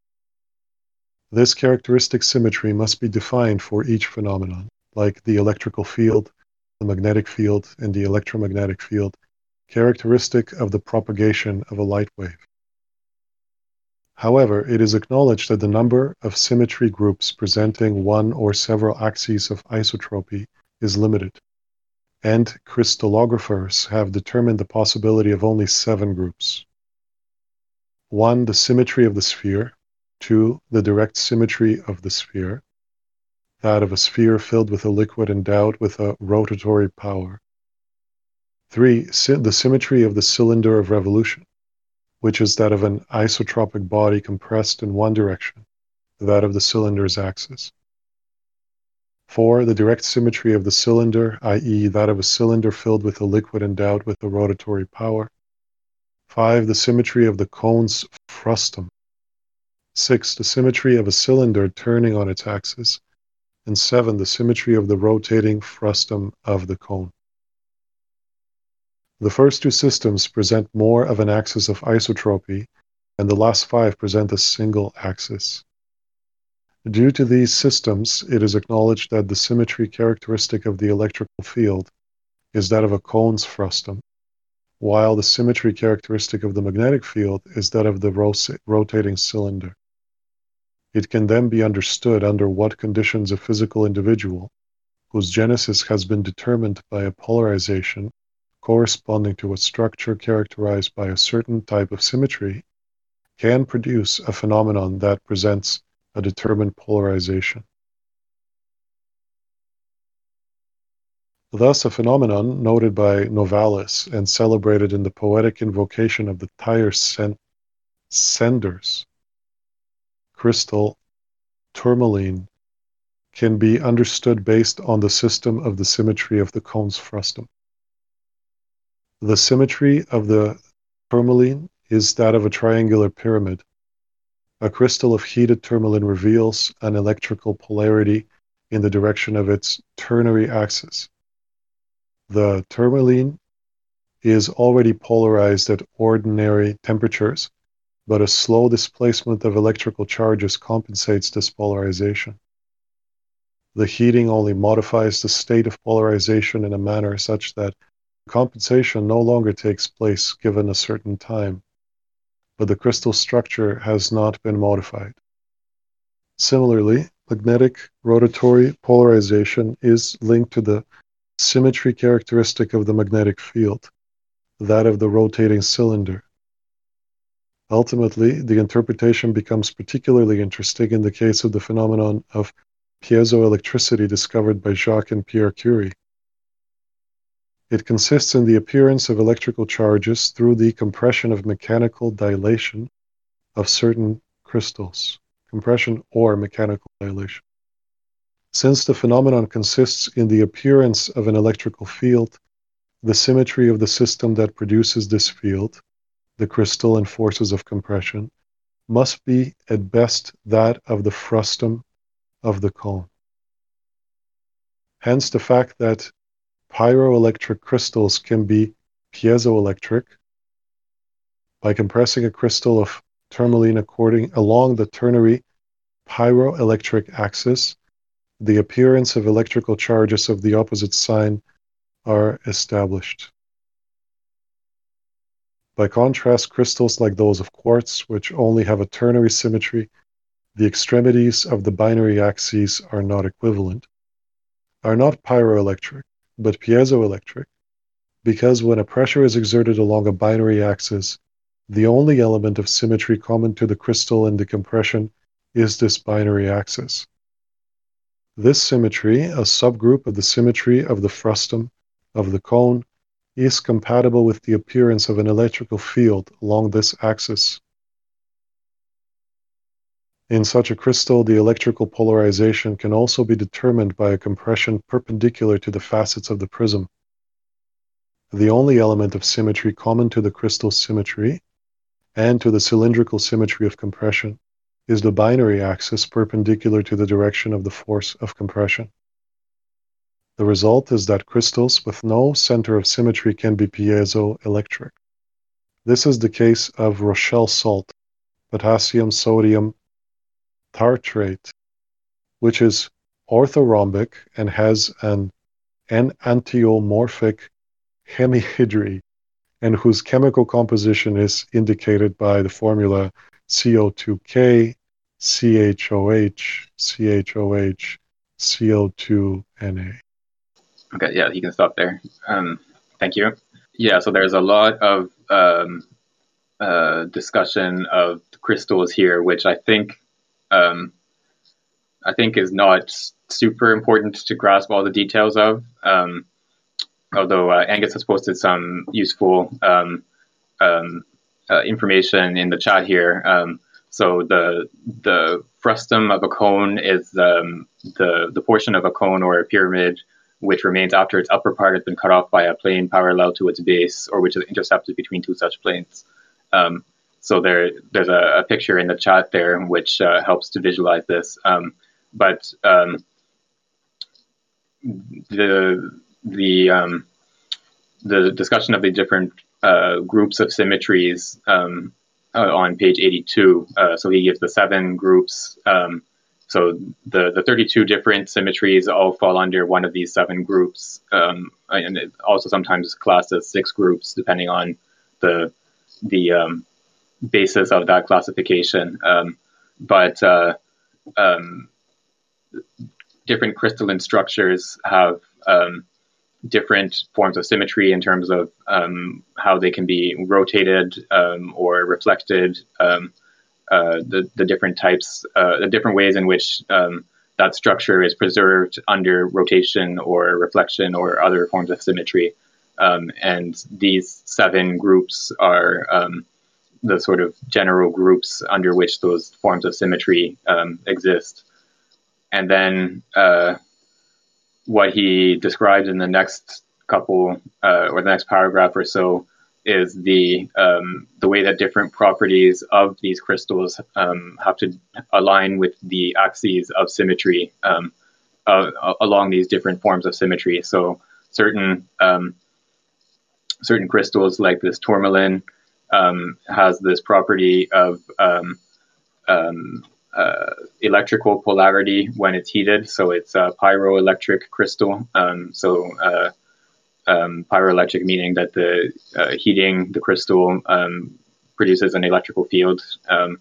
This characteristic symmetry must be defined for each phenomenon, like the electrical field, the magnetic field, and the electromagnetic field, characteristic of the propagation of a light wave. However, it is acknowledged that the number of symmetry groups presenting one or several axes of isotropy is limited, and crystallographers have determined the possibility of only 7 groups. 1. The symmetry of the sphere. 2. The direct symmetry of the sphere, that of a sphere filled with a liquid endowed with a rotatory power. 3. The symmetry of the cylinder of revolution, which is that of an isotropic body compressed in one direction, that of the cylinder's axis. 4. The direct symmetry of the cylinder, i.e. that of a cylinder filled with a liquid endowed with a rotatory power. 5. The symmetry of the cone's frustum. 6. The symmetry of a cylinder turning on its axis. And 7. The symmetry of the rotating frustum of the cone. The first 2 systems present more of an axis of isotropy, and the last 5 present a single axis. Due to these systems, it is acknowledged that the symmetry characteristic of the electrical field is that of a cone's frustum, while the symmetry characteristic of the magnetic field is that of the rotating cylinder. It can then be understood under what conditions a physical individual, whose genesis has been determined by a polarization corresponding to a structure characterized by a certain type of symmetry, can produce a phenomenon that presents a determined polarization. Thus, a phenomenon noted by Novalis and celebrated in the poetic invocation of the tire senders, crystal, tourmaline, can be understood based on the system of the symmetry of the cone's frustum. The symmetry of the tourmaline is that of a triangular pyramid. A crystal of heated tourmaline reveals an electrical polarity in the direction of its ternary axis. The tourmaline is already polarized at ordinary temperatures, but a slow displacement of electrical charges compensates this polarization. The heating only modifies the state of polarization in a manner such that compensation no longer takes place given a certain time, but the crystal structure has not been modified. Similarly, magnetic rotatory polarization is linked to the symmetry characteristic of the magnetic field, that of the rotating cylinder. Ultimately, the interpretation becomes particularly interesting in the case of the phenomenon of piezoelectricity discovered by Jacques and Pierre Curie. It consists in the appearance of electrical charges through the compression of mechanical dilation of certain crystals, compression or mechanical dilation. Since the phenomenon consists in the appearance of an electrical field, the symmetry of the system that produces this field, the crystal and forces of compression, must be at best that of the frustum of the cone. Hence the fact that pyroelectric crystals can be piezoelectric by compressing a crystal of tourmaline along the ternary pyroelectric axis. The appearance of electrical charges of the opposite sign are established. By contrast, crystals like those of quartz, which only have a ternary symmetry, the extremities of the binary axes are not equivalent, are not pyroelectric, but piezoelectric, because when a pressure is exerted along a binary axis, the only element of symmetry common to the crystal in the compression is this binary axis. This symmetry, a subgroup of the symmetry of the frustum of the cone, is compatible with the appearance of an electrical field along this axis. In such a crystal, the electrical polarization can also be determined by a compression perpendicular to the facets of the prism. The only element of symmetry common to the crystal symmetry and to the cylindrical symmetry of compression is the binary axis perpendicular to the direction of the force of compression. The result is that crystals with no center of symmetry can be piezoelectric. This is the case of Rochelle salt, potassium sodium tartrate, which is orthorhombic and has an enantiomorphic hemihedry, and whose chemical composition is indicated by the formula CO2K, CHOH, CHOH, CO2Na. Okay, yeah, you can stop there. Thank you. Yeah, so there's a lot of discussion of crystals here, which I think is not super important to grasp all the details of. Although Angus has posted some useful information in the chat here. So the frustum of a cone is the portion of a cone or a pyramid which remains after its upper part has been cut off by a plane parallel to its base, or which is intercepted between two such planes. So there's a picture in the chat there which helps to visualize this. The discussion of the different groups of symmetries on page 82. So he gives the 7 groups. So the 32 different symmetries all fall under one of these 7 groups, and it also sometimes classed as 6 groups depending on the basis of that classification. But different crystalline structures have different forms of symmetry in terms of how they can be rotated or reflected, the different types, the different ways in which that structure is preserved under rotation or reflection or other forms of symmetry. And these seven groups are the sort of general groups under which those forms of symmetry exist. And then what he describes in the next couple or the next paragraph or so is the way that different properties of these crystals have to align with the axes of symmetry along these different forms of symmetry. So certain crystals like this tourmaline has this property of electrical polarity when it's heated, so it's a pyroelectric crystal. Pyroelectric meaning that the heating the crystal produces an electrical field, and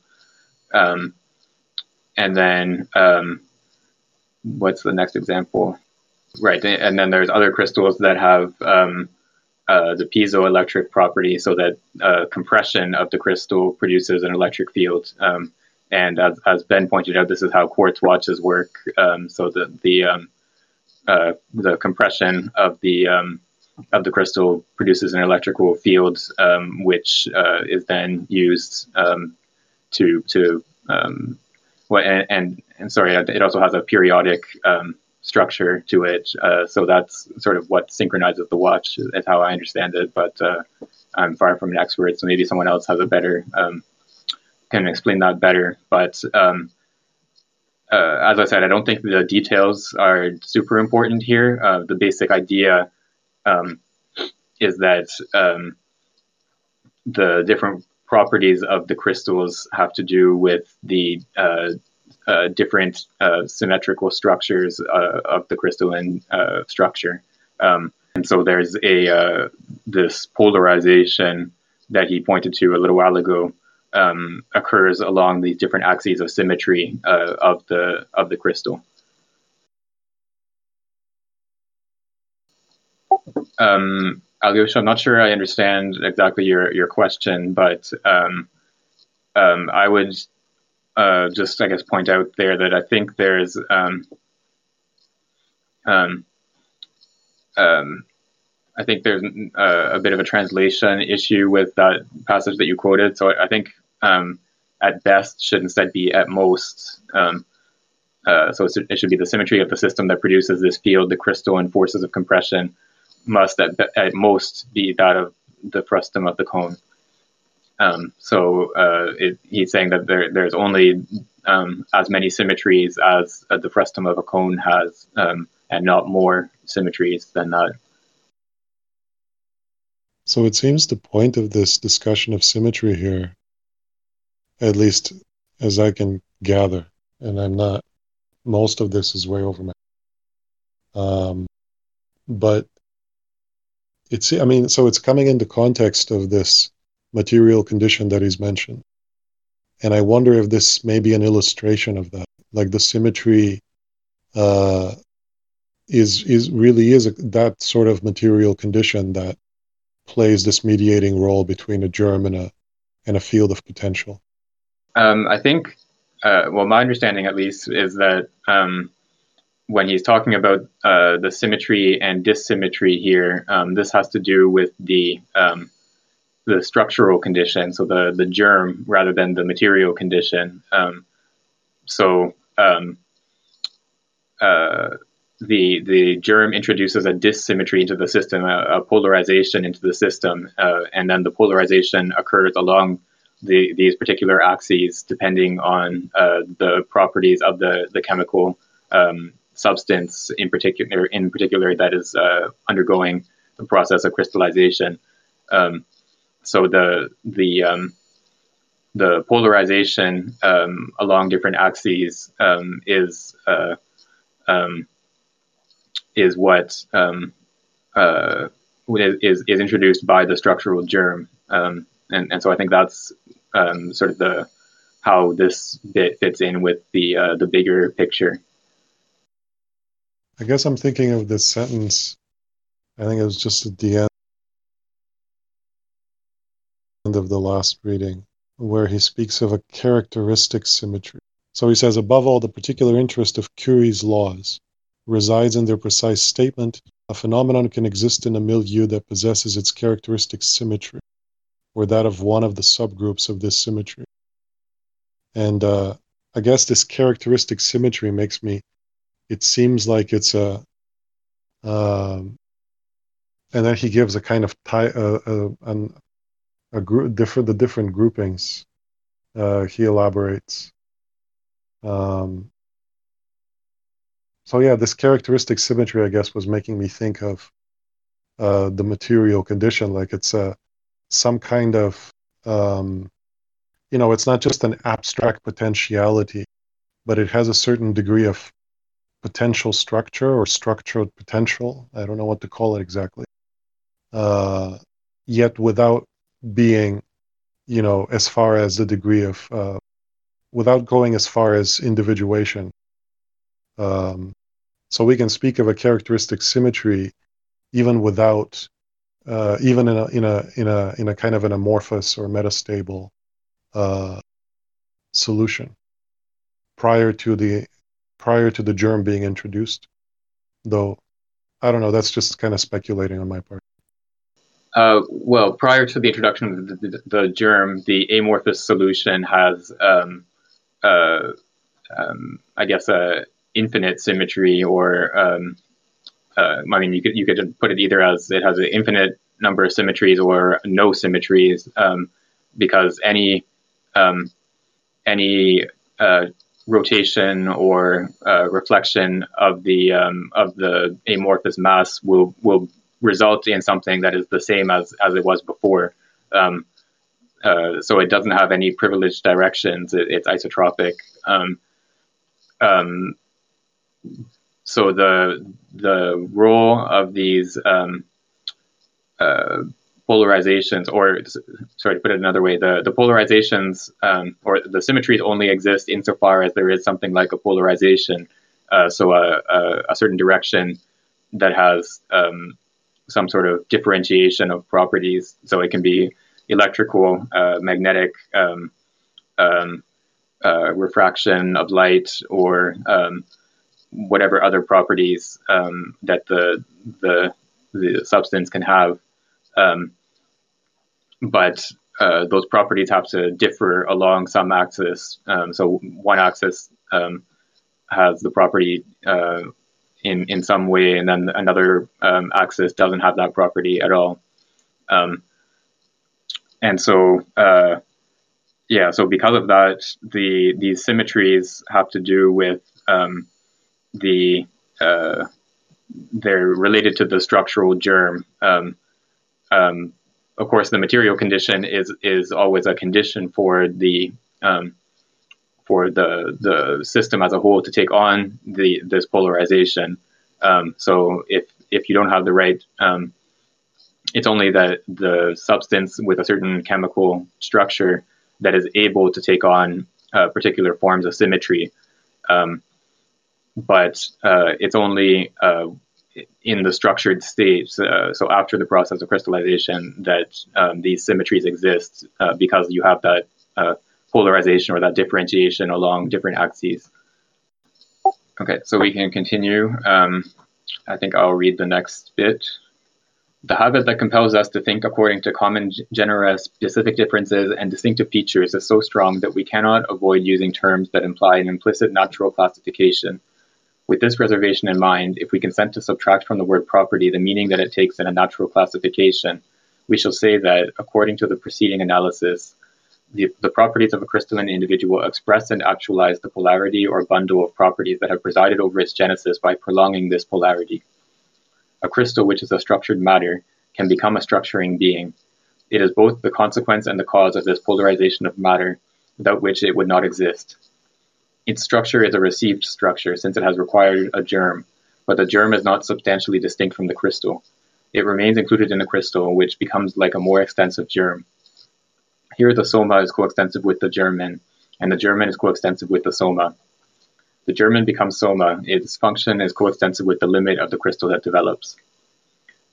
then what's the next example? Right, and then there's other crystals that have the piezoelectric property, so that compression of the crystal produces an electric field. And as Ben pointed out, this is how quartz watches work. So the compression of the crystal produces an electrical field, which is then used and sorry, it also has a periodic structure to it. So that's sort of what synchronizes the watch, is how I understand it. But I'm far from an expert, so maybe someone else has a better. Can explain that better, but as I said, I don't think the details are super important here. The basic idea is that the different properties of the crystals have to do with the different symmetrical structures of the crystalline structure, and so there's this polarization that he pointed to a little while ago. Occurs along these different axes of symmetry of the crystal. Alyosha, I'm not sure I understand exactly your question, but I would just, I guess, point out there that I think there's I think there's a bit of a translation issue with that passage that you quoted. So I think at best should instead be at most. So it should be the symmetry of the system that produces this field, the crystal and forces of compression must at most be that of the frustum of the cone. He's saying that there's only as many symmetries as the frustum of a cone has, and not more symmetries than that. So it seems the point of this discussion of symmetry here, at least as I can gather, and I'm not, most of this is way over my head. But it's coming into context of this material condition that he's mentioned. And I wonder if this may be an illustration of that, like the symmetry is really that sort of material condition that plays this mediating role between a germ and a field of potential? I think, my understanding at least is that when he's talking about the symmetry and dissymmetry here, this has to do with the structural condition, so the germ rather than the material condition. The germ introduces a dissymmetry into the system, a polarization into the system, and then the polarization occurs along these particular axes depending on the properties of the chemical substance in particular that is undergoing the process of crystallization. The polarization along different axes is what is introduced by the structural germ, and so I think that's sort of the how this bit fits in with the bigger picture. I guess I'm thinking of this sentence. I think it was just at the end of the last reading, where he speaks of a characteristic symmetry. So he says, above all, the particular interest of Curie's laws resides in their precise statement. A phenomenon can exist in a milieu that possesses its characteristic symmetry, or that of one of the subgroups of this symmetry. And I guess this characteristic symmetry makes me, it seems like it's a, and then he gives a kind of the different groupings. He elaborates. So yeah, this characteristic symmetry, I guess, was making me think of the material condition. Like it's some kind of, it's not just an abstract potentiality, but it has a certain degree of potential structure or structured potential. I don't know what to call it exactly. Yet without being, as far as the degree of, without going as far as individuation. So we can speak of a characteristic symmetry even without, even in a kind of an amorphous or metastable solution prior to the germ being introduced. Though, I don't know, that's just kind of speculating on my part. Well, prior to the introduction of the germ, the amorphous solution has, I guess, infinite symmetry, or you could put it either as it has an infinite number of symmetries or no symmetries, because any rotation or reflection of the amorphous mass will result in something that is the same as it was before. So it doesn't have any privileged directions. It's isotropic. So the role of these polarizations, or sorry to put it another way, the polarizations or the symmetries only exist insofar as there is something like a polarization. So a certain direction that has some sort of differentiation of properties. So it can be electrical, magnetic, refraction of light, or whatever other properties that the substance can have, but those properties have to differ along some axis. So one axis has the property in some way, and then another axis doesn't have that property at all. So because of that, these symmetries have to do with they're related to the structural germ. Of course, the material condition is always a condition for the system as a whole to take on this polarization. So if you don't have the right it's only that the substance with a certain chemical structure that is able to take on particular forms of symmetry. But it's only in the structured states, so after the process of crystallization, that these symmetries exist, because you have that polarization or that differentiation along different axes. Okay, so we can continue. I think I'll read the next bit. The habit that compels us to think according to common genera, specific differences, and distinctive features is so strong that we cannot avoid using terms that imply an implicit natural classification. With this reservation in mind, if we consent to subtract from the word property the meaning that it takes in a natural classification, we shall say that, according to the preceding analysis, the properties of a crystalline individual express and actualize the polarity or bundle of properties that have presided over its genesis by prolonging this polarity. A crystal, which is a structured matter, can become a structuring being. It is both the consequence and the cause of this polarization of matter, without which it would not exist. Its structure is a received structure, since it has required a germ, but the germ is not substantially distinct from the crystal. It remains included in the crystal, which becomes like a more extensive germ. Here the soma is coextensive with the germen, and the German is coextensive with the soma. The German becomes soma. Its function is coextensive with the limit of the crystal that develops.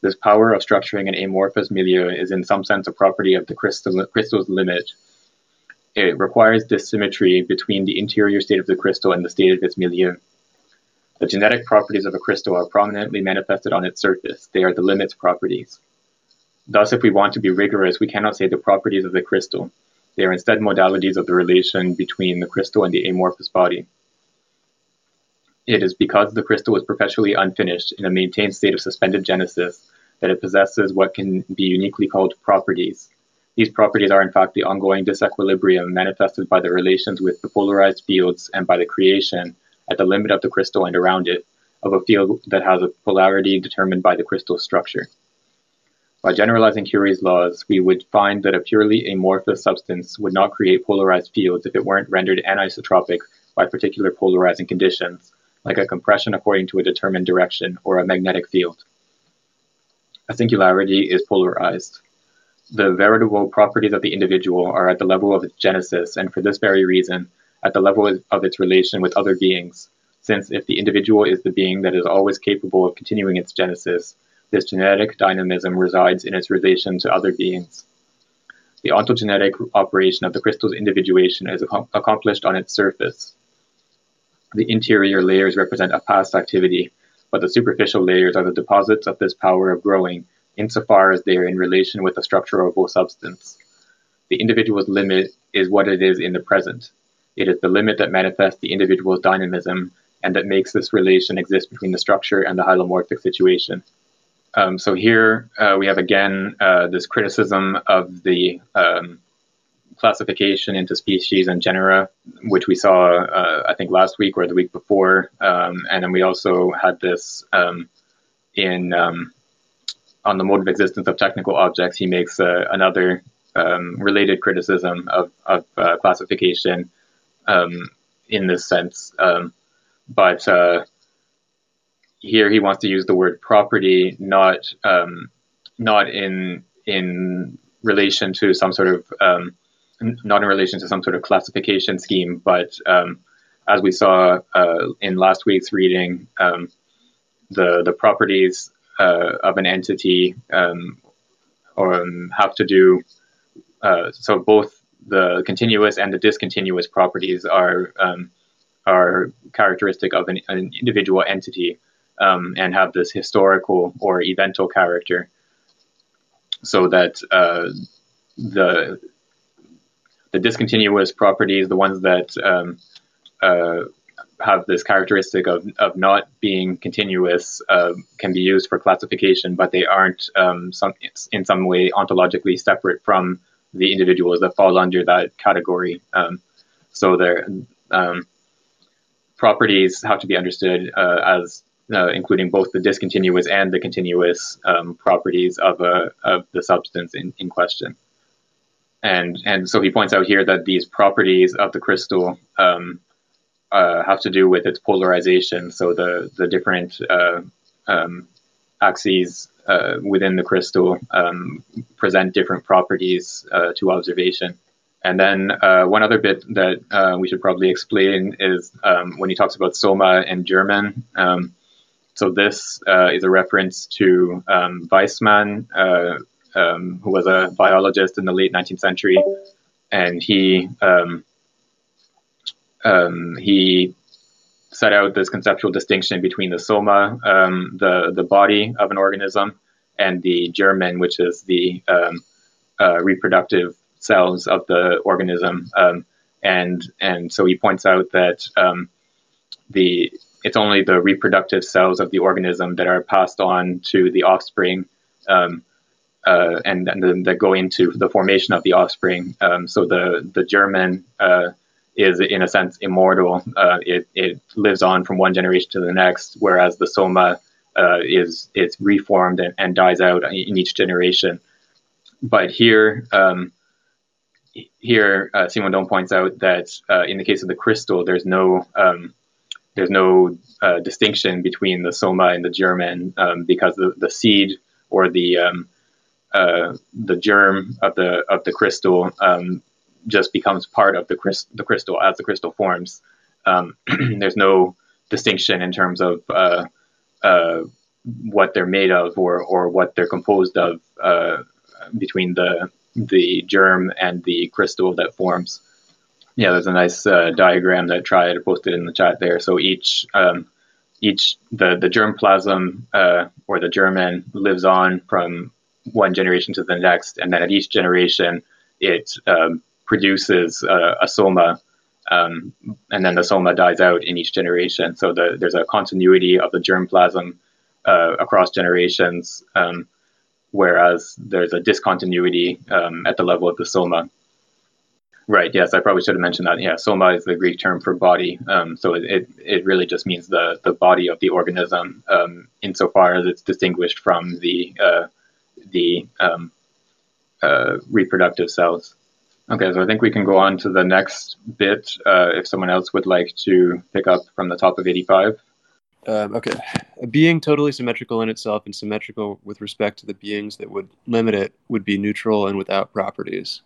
This power of structuring an amorphous milieu is in some sense a property of the crystal's limit. It requires this symmetry between the interior state of the crystal and the state of its milieu. The genetic properties of a crystal are prominently manifested on its surface. They are the limit's properties. Thus, if we want to be rigorous, we cannot say the properties of the crystal. They are instead modalities of the relation between the crystal and the amorphous body. It is because the crystal is perpetually unfinished in a maintained state of suspended genesis that it possesses what can be uniquely called properties. These properties are in fact the ongoing disequilibrium manifested by the relations with the polarized fields and by the creation, at the limit of the crystal and around it, of a field that has a polarity determined by the crystal structure. By generalizing Curie's laws, we would find that a purely amorphous substance would not create polarized fields if it weren't rendered anisotropic by particular polarizing conditions, like a compression according to a determined direction or a magnetic field. A singularity is polarized. The veritable properties of the individual are at the level of its genesis, and for this very reason, at the level of its relation with other beings, since if the individual is the being that is always capable of continuing its genesis, this genetic dynamism resides in its relation to other beings. The ontogenetic operation of the crystal's individuation is accomplished on its surface. The interior layers represent a past activity, but the superficial layers are the deposits of this power of growing, insofar as they are in relation with a structurable substance. The individual's limit is what it is in the present. It is the limit that manifests the individual's dynamism and that makes this relation exist between the structure and the hylomorphic situation. So here we have again this criticism of the classification into species and genera, which we saw, I think, last week or the week before. And then we also had this on the mode of existence of technical objects. He makes another related criticism of classification in this sense. But here he wants to use the word property, not in relation to some sort of classification scheme, but as we saw in last week's reading, the properties of an entity have to do, so both the continuous and the discontinuous properties are characteristic of an individual entity and have this historical or eventual character, so that the discontinuous properties, the ones that have this characteristic of not being continuous, can be used for classification, but they aren't in some way ontologically separate from the individuals that fall under that category. So their properties have to be understood as including both the discontinuous and the continuous properties of the substance in question. And so he points out here that these properties of the crystal have to do with its polarization. So the different axes within the crystal present different properties to observation. And then one other bit that we should probably explain is when he talks about soma in German. So this is a reference to Weismann, who was a biologist in the late 19th century, and he set out this conceptual distinction between the soma, the body of an organism, and the germen, which is the reproductive cells of the organism, and so he points out that it's only the reproductive cells of the organism that are passed on to the offspring. And that go into the formation of the offspring. So the germen is, in a sense, immortal. It lives on from one generation to the next, whereas the soma is reformed and dies out in each generation. But here Simondon points out that in the case of the crystal, there's no distinction between the soma and the germen because the seed or the germ of the crystal just becomes part of the crystal as the crystal forms. There's no distinction in terms of what they're made of or what they're composed of between the germ and the crystal that forms. Yeah, there's a nice diagram that Triad posted in the chat there. So each the germplasm or the germen lives on from one generation to the next, and then at each generation it produces a soma, and then the soma dies out in each generation. So there's a continuity of the germplasm across generations, whereas there's a discontinuity at the level of the soma. Right, yes, I probably should have mentioned that. Yeah, soma is the Greek term for body. So it really just means the body of the organism, insofar as it's distinguished from the reproductive cells. Okay, so I think we can go on to the next bit, if someone else would like to pick up from the top of 85. Okay. A being totally symmetrical in itself and symmetrical with respect to the beings that would limit it would be neutral and without properties.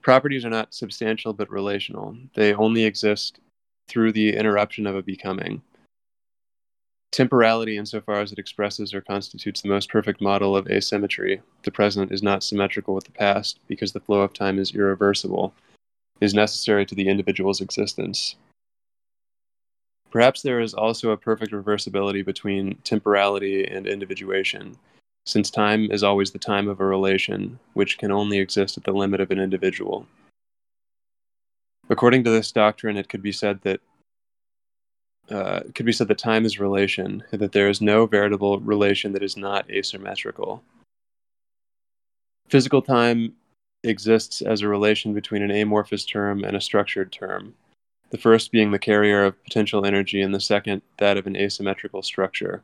Properties are not substantial but relational. They only exist through the interruption of a becoming. Temporality, insofar as it expresses or constitutes the most perfect model of asymmetry, the present is not symmetrical with the past because the flow of time is irreversible, is necessary to the individual's existence. Perhaps there is also a perfect reversibility between temporality and individuation, since time is always the time of a relation, which can only exist at the limit of an individual. According to this doctrine, it could be said that time is relation, and that there is no veritable relation that is not asymmetrical. Physical time exists as a relation between an amorphous term and a structured term, the first being the carrier of potential energy and the second that of an asymmetrical structure.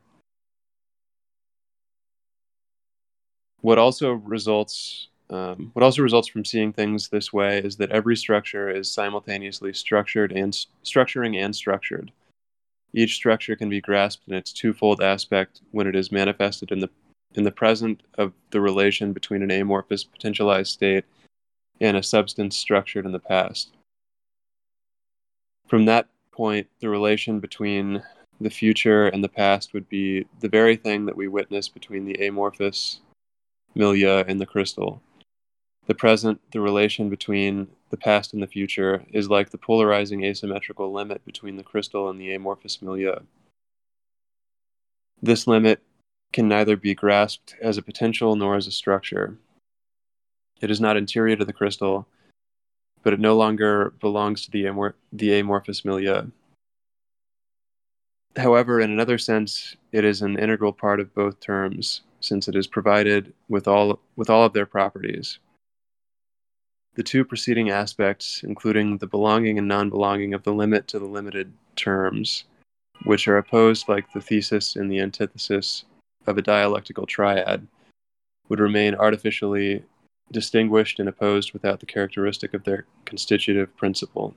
What also results from seeing things this way is that every structure is simultaneously structuring and structured. Each structure can be grasped in its twofold aspect when it is manifested in the present of the relation between an amorphous potentialized state and a substance structured in the past. From that point, the relation between the future and the past would be the very thing that we witness between the amorphous milieu and the crystal. The present, the relation between the past and the future, is like the polarizing asymmetrical limit between the crystal and the amorphous milieu. This limit can neither be grasped as a potential nor as a structure. It is not interior to the crystal, but it no longer belongs to the amorphous milieu. However, in another sense, it is an integral part of both terms, since it is provided with all of their properties. The two preceding aspects, including the belonging and non-belonging of the limit to the limited terms, which are opposed like the thesis and the antithesis of a dialectical triad, would remain artificially distinguished and opposed without the characteristic of their constitutive principle.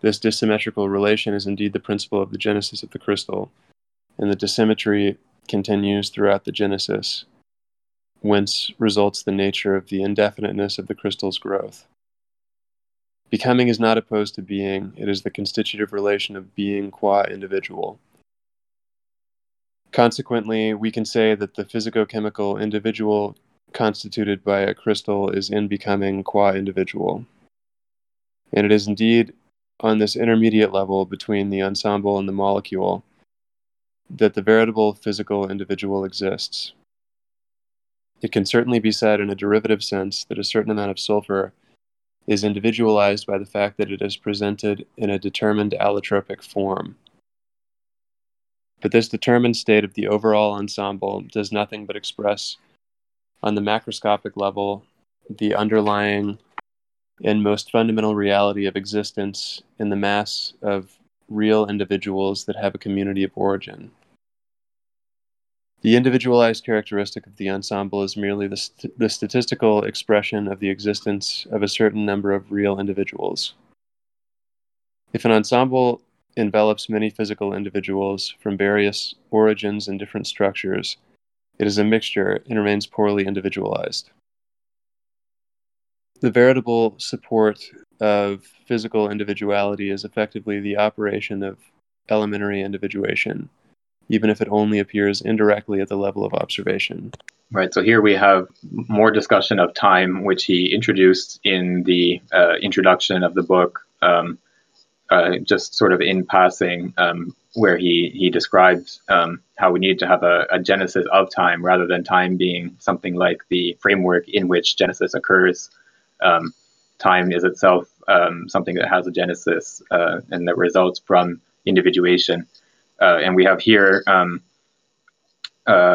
This dissymmetrical relation is indeed the principle of the genesis of the crystal, and the dissymmetry continues throughout the genesis, whence results the nature of the indefiniteness of the crystal's growth. Becoming is not opposed to being, it is the constitutive relation of being qua individual. Consequently, we can say that the physicochemical individual constituted by a crystal is in becoming qua individual. And it is indeed on this intermediate level between the ensemble and the molecule that the veritable physical individual exists. It can certainly be said in a derivative sense that a certain amount of sulfur is individualized by the fact that it is presented in a determined allotropic form. But this determined state of the overall ensemble does nothing but express, on the macroscopic level, the underlying and most fundamental reality of existence in the mass of real individuals that have a community of origin. The individualized characteristic of the ensemble is merely the statistical expression of the existence of a certain number of real individuals. If an ensemble envelops many physical individuals from various origins and different structures, it is a mixture and remains poorly individualized. The veritable support of physical individuality is effectively the operation of elementary individuation, even if it only appears indirectly at the level of observation. Right, so here we have more discussion of time, which he introduced in the introduction of the book, just sort of in passing, where he describes how we need to have a genesis of time rather than time being something like the framework in which genesis occurs. Time is itself something that has a genesis and that results from individuation. And we have here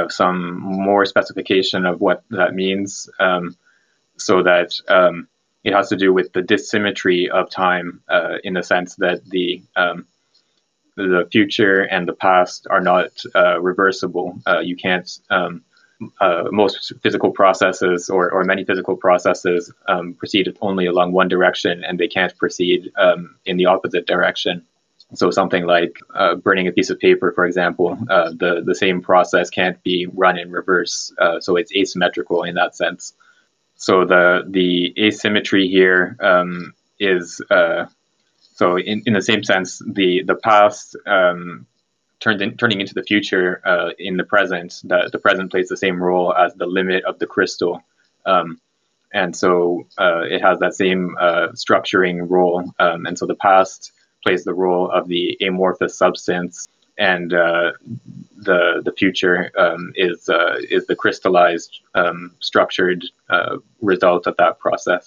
some more specification of what that means, so that it has to do with the dissymmetry of time in the sense that the future and the past are not reversible. You can't... most physical processes or many physical processes proceed only along one direction, and they can't proceed in the opposite direction. So something like burning a piece of paper, for example, the same process can't be run in reverse. So it's asymmetrical in that sense. So the asymmetry here is so in the same sense the past. Turning into the future in the present, the present plays the same role as the limit of the crystal. And so it has that same structuring role. And so the past plays the role of the amorphous substance, and the future is the crystallized, structured result of that process.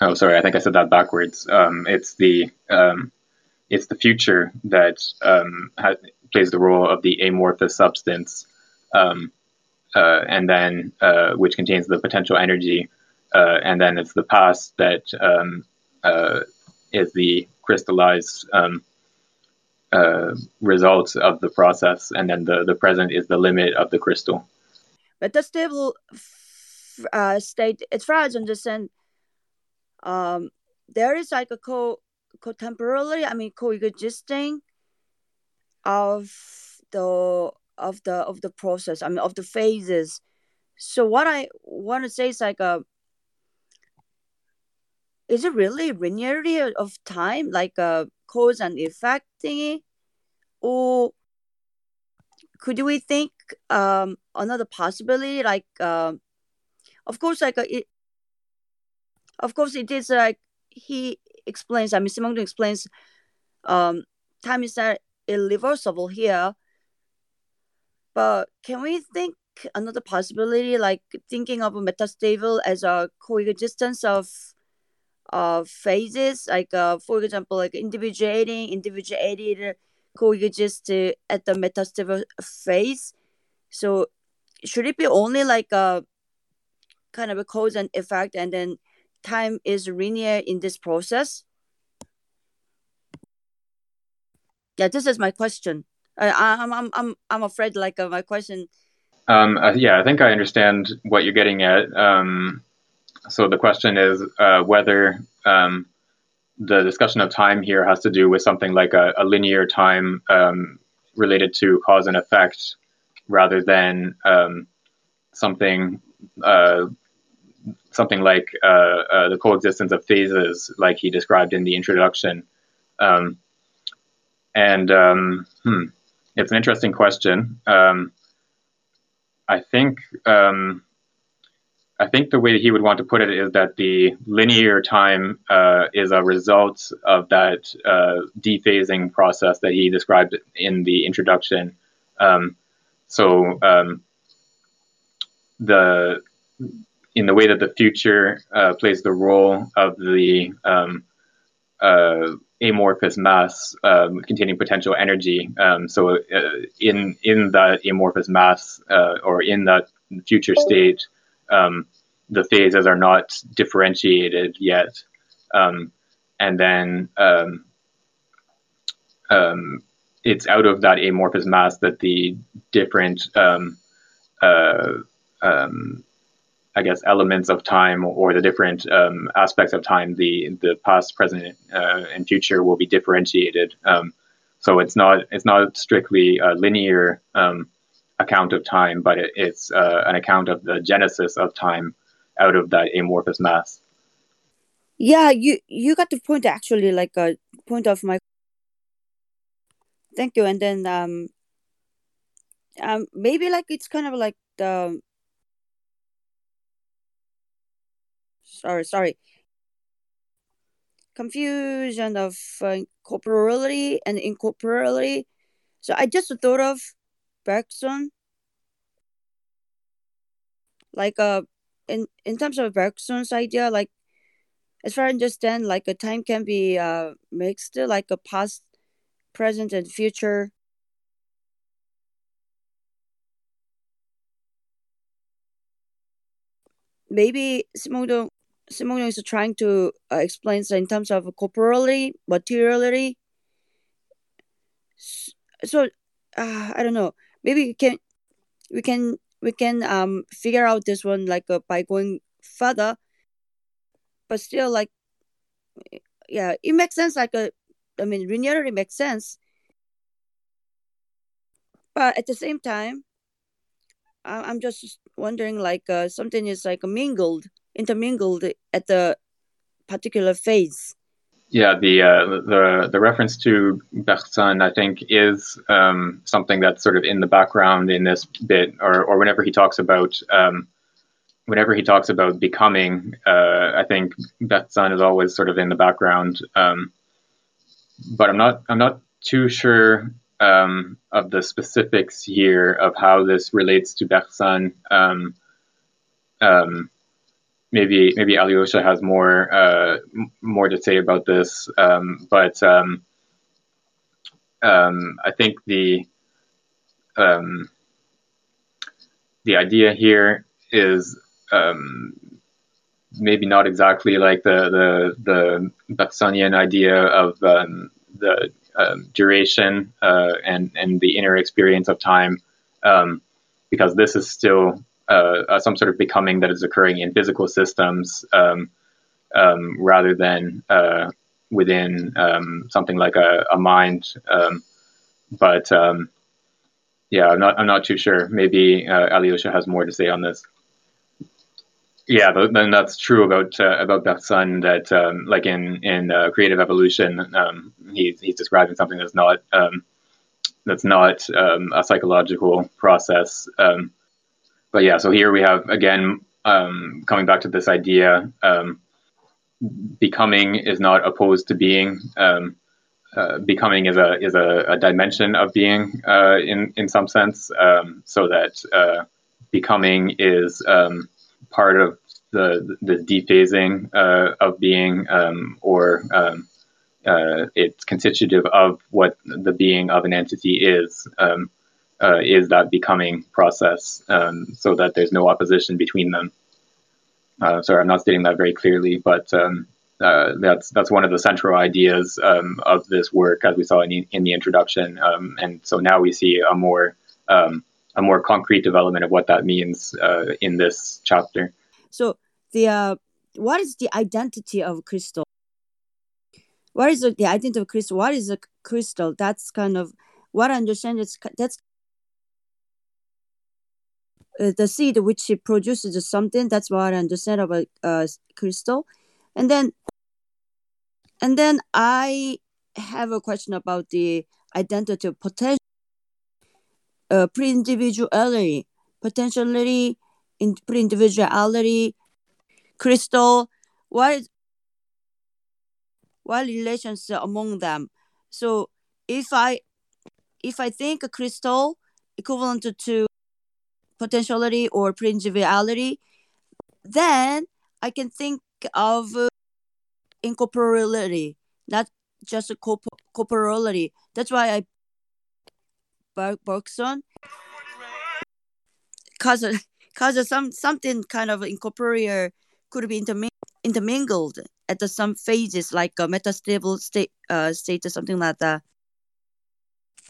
Oh, sorry, I think I said that backwards. It's the future that plays the role of the amorphous substance, and then which contains the potential energy, and then it's the past that is the crystallized results of the process, and then the present is the limit of the crystal. But that stable state, as far as I understand, there is like a coexisting of the process, I mean, of the phases. So what I want to say is like, is it really linearity of time, like a cause and effect thingy? Or could we think another possibility, like, it is like he explains, I mean, Simondon explains, time is not irreversible here, but can we think another possibility, like thinking of a metastable as a coexistence of phases, like for example, like individuated coexist at the metastable phase? So should it be only like a kind of a cause and effect, and then time is linear in this process? Yeah, this is my question. I'm afraid, like, my question. Yeah, I think I understand what you're getting at. So the question is whether the discussion of time here has to do with something like a linear time related to cause and effect, rather than something like the coexistence of phases, like he described in the introduction. It's an interesting question. I think the way that he would want to put it is that the linear time is a result of that dephasing process that he described in the introduction. In the way that the future plays the role of the amorphous mass containing potential energy. In that amorphous mass or in that future state, the phases are not differentiated yet. And then it's out of that amorphous mass that the different elements of time, or the different aspects of time, the past, present, and future will be differentiated. So it's not strictly a linear account of time, but it's an account of the genesis of time out of that amorphous mass. Yeah, you got the point actually, like a point of my thank you. And then maybe like it's kind of like the sorry confusion of corporeality and incorporeality. So I just thought of Bergson, like in terms of Bergson's idea, like as far as I understand, like a time can be mixed, like a past, present, and future. Maybe Simondon is trying to explain in terms of corporeality, materiality. S- So I don't know. Maybe we can figure out this one like by going further, but still like yeah, it makes sense. Like I mean, linearity makes sense, but at the same time, I'm just wondering like something is like intermingled at the particular phase. Yeah, the reference to Bergson, I think, is something that's sort of in the background in this bit, or whenever he talks about becoming. I think Bergson is always sort of in the background, but I'm not too sure of the specifics here of how this relates to Bergson. Um, Maybe Alyosha has more to say about this, but I think the idea here is maybe not exactly like the Bergsonian idea of the duration and the inner experience of time, because this is still some sort of becoming that is occurring in physical systems, rather than within something like a mind. But yeah, I'm not too sure. Maybe Alyosha has more to say on this. Yeah, but then that's true about Bergson, that like in creative evolution, he's describing something that's not a psychological process. But yeah, so here we have, again, coming back to this idea, becoming is not opposed to being. Becoming is a dimension of being in some sense, so that becoming is part of the dephasing of being, or it's constitutive of what the being of an entity is that becoming process, so that there's no opposition between them. Sorry, I'm not stating that very clearly, but that's one of the central ideas of this work, as we saw in the introduction. And so now we see a more concrete development of what that means in this chapter. So what is the identity of crystal? What is the identity of crystal? What is a crystal? That's kind of what I understand. That's the seed which produces something. That's what I understand about crystal. And then I have a question about the identity of potential, pre-individuality, potentiality, pre-individuality, crystal. What relations among them? So if I think a crystal equivalent to potentiality or pre-individuality, then I can think of incorporeality, not just corporeality. That's why Bergson causes something kind of incorporeal could be intermingled at some phases, like a metastable state or something like that.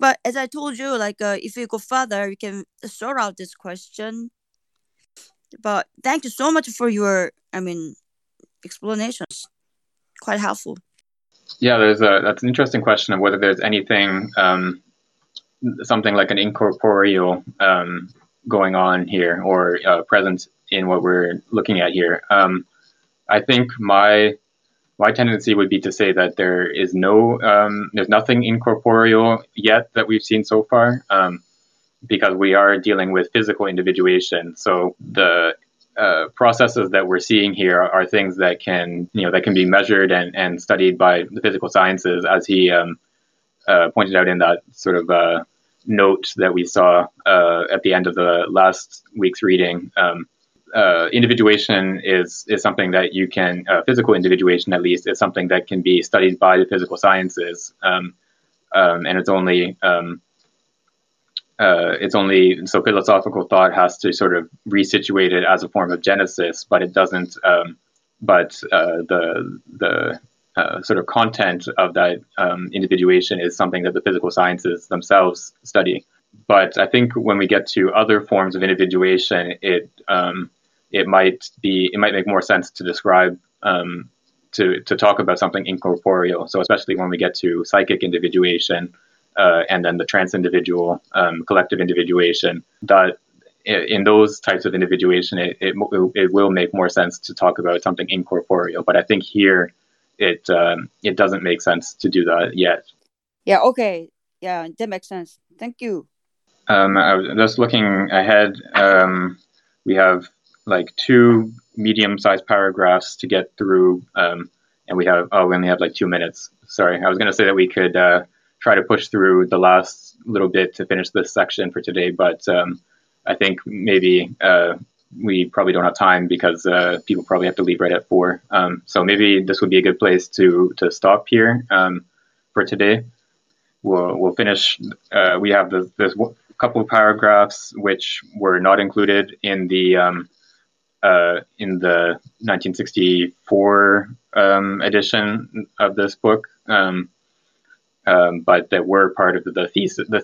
But as I told you, like if you go further, you can sort out this question. But thank you so much for your, explanations. Quite helpful. Yeah, that's an interesting question of whether there's anything, something like an incorporeal going on here, or present in what we're looking at here. I think my My tendency would be to say that there is no, there's nothing incorporeal yet that we've seen so far, because we are dealing with physical individuation. So the processes that we're seeing here are things that can, you know, that can be measured and studied by the physical sciences, as he pointed out in that sort of note that we saw at the end of the last week's reading. Individuation is something that you can, physical individuation at least, is something that can be studied by the physical sciences, and it's only so philosophical thought has to sort of resituate it as a form of genesis, but it doesn't. But the sort of content of that individuation is something that the physical sciences themselves study. But I think when we get to other forms of individuation, it might make more sense to describe to talk about something incorporeal. So especially when we get to psychic individuation. And then the transindividual, collective individuation. That in those types of individuation, it will make more sense to talk about something incorporeal. But I think here, it doesn't make sense to do that yet. Yeah. Okay. Yeah, that makes sense. Thank you. I was just looking ahead. We have like 2 medium-sized paragraphs to get through, and we only have like 2 minutes. Sorry, I was going to say that we could. Try to push through the last little bit to finish this section for today, but I think maybe we probably don't have time because people probably have to leave right at 4. So maybe this would be a good place to stop here for today. We'll finish. We have this couple of paragraphs which were not included in the 1964 edition of this book. But that were part of the thesis that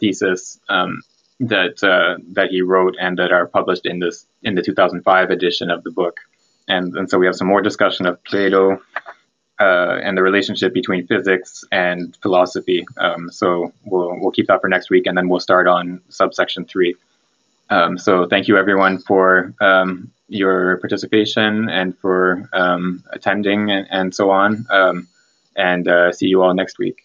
he wrote and that are published in the 2005 edition of the book, and so we have some more discussion of Plato and the relationship between physics and philosophy. So we'll keep that for next week, and then we'll start on subsection 3. So thank you everyone for your participation and for attending and so on, and see you all next week.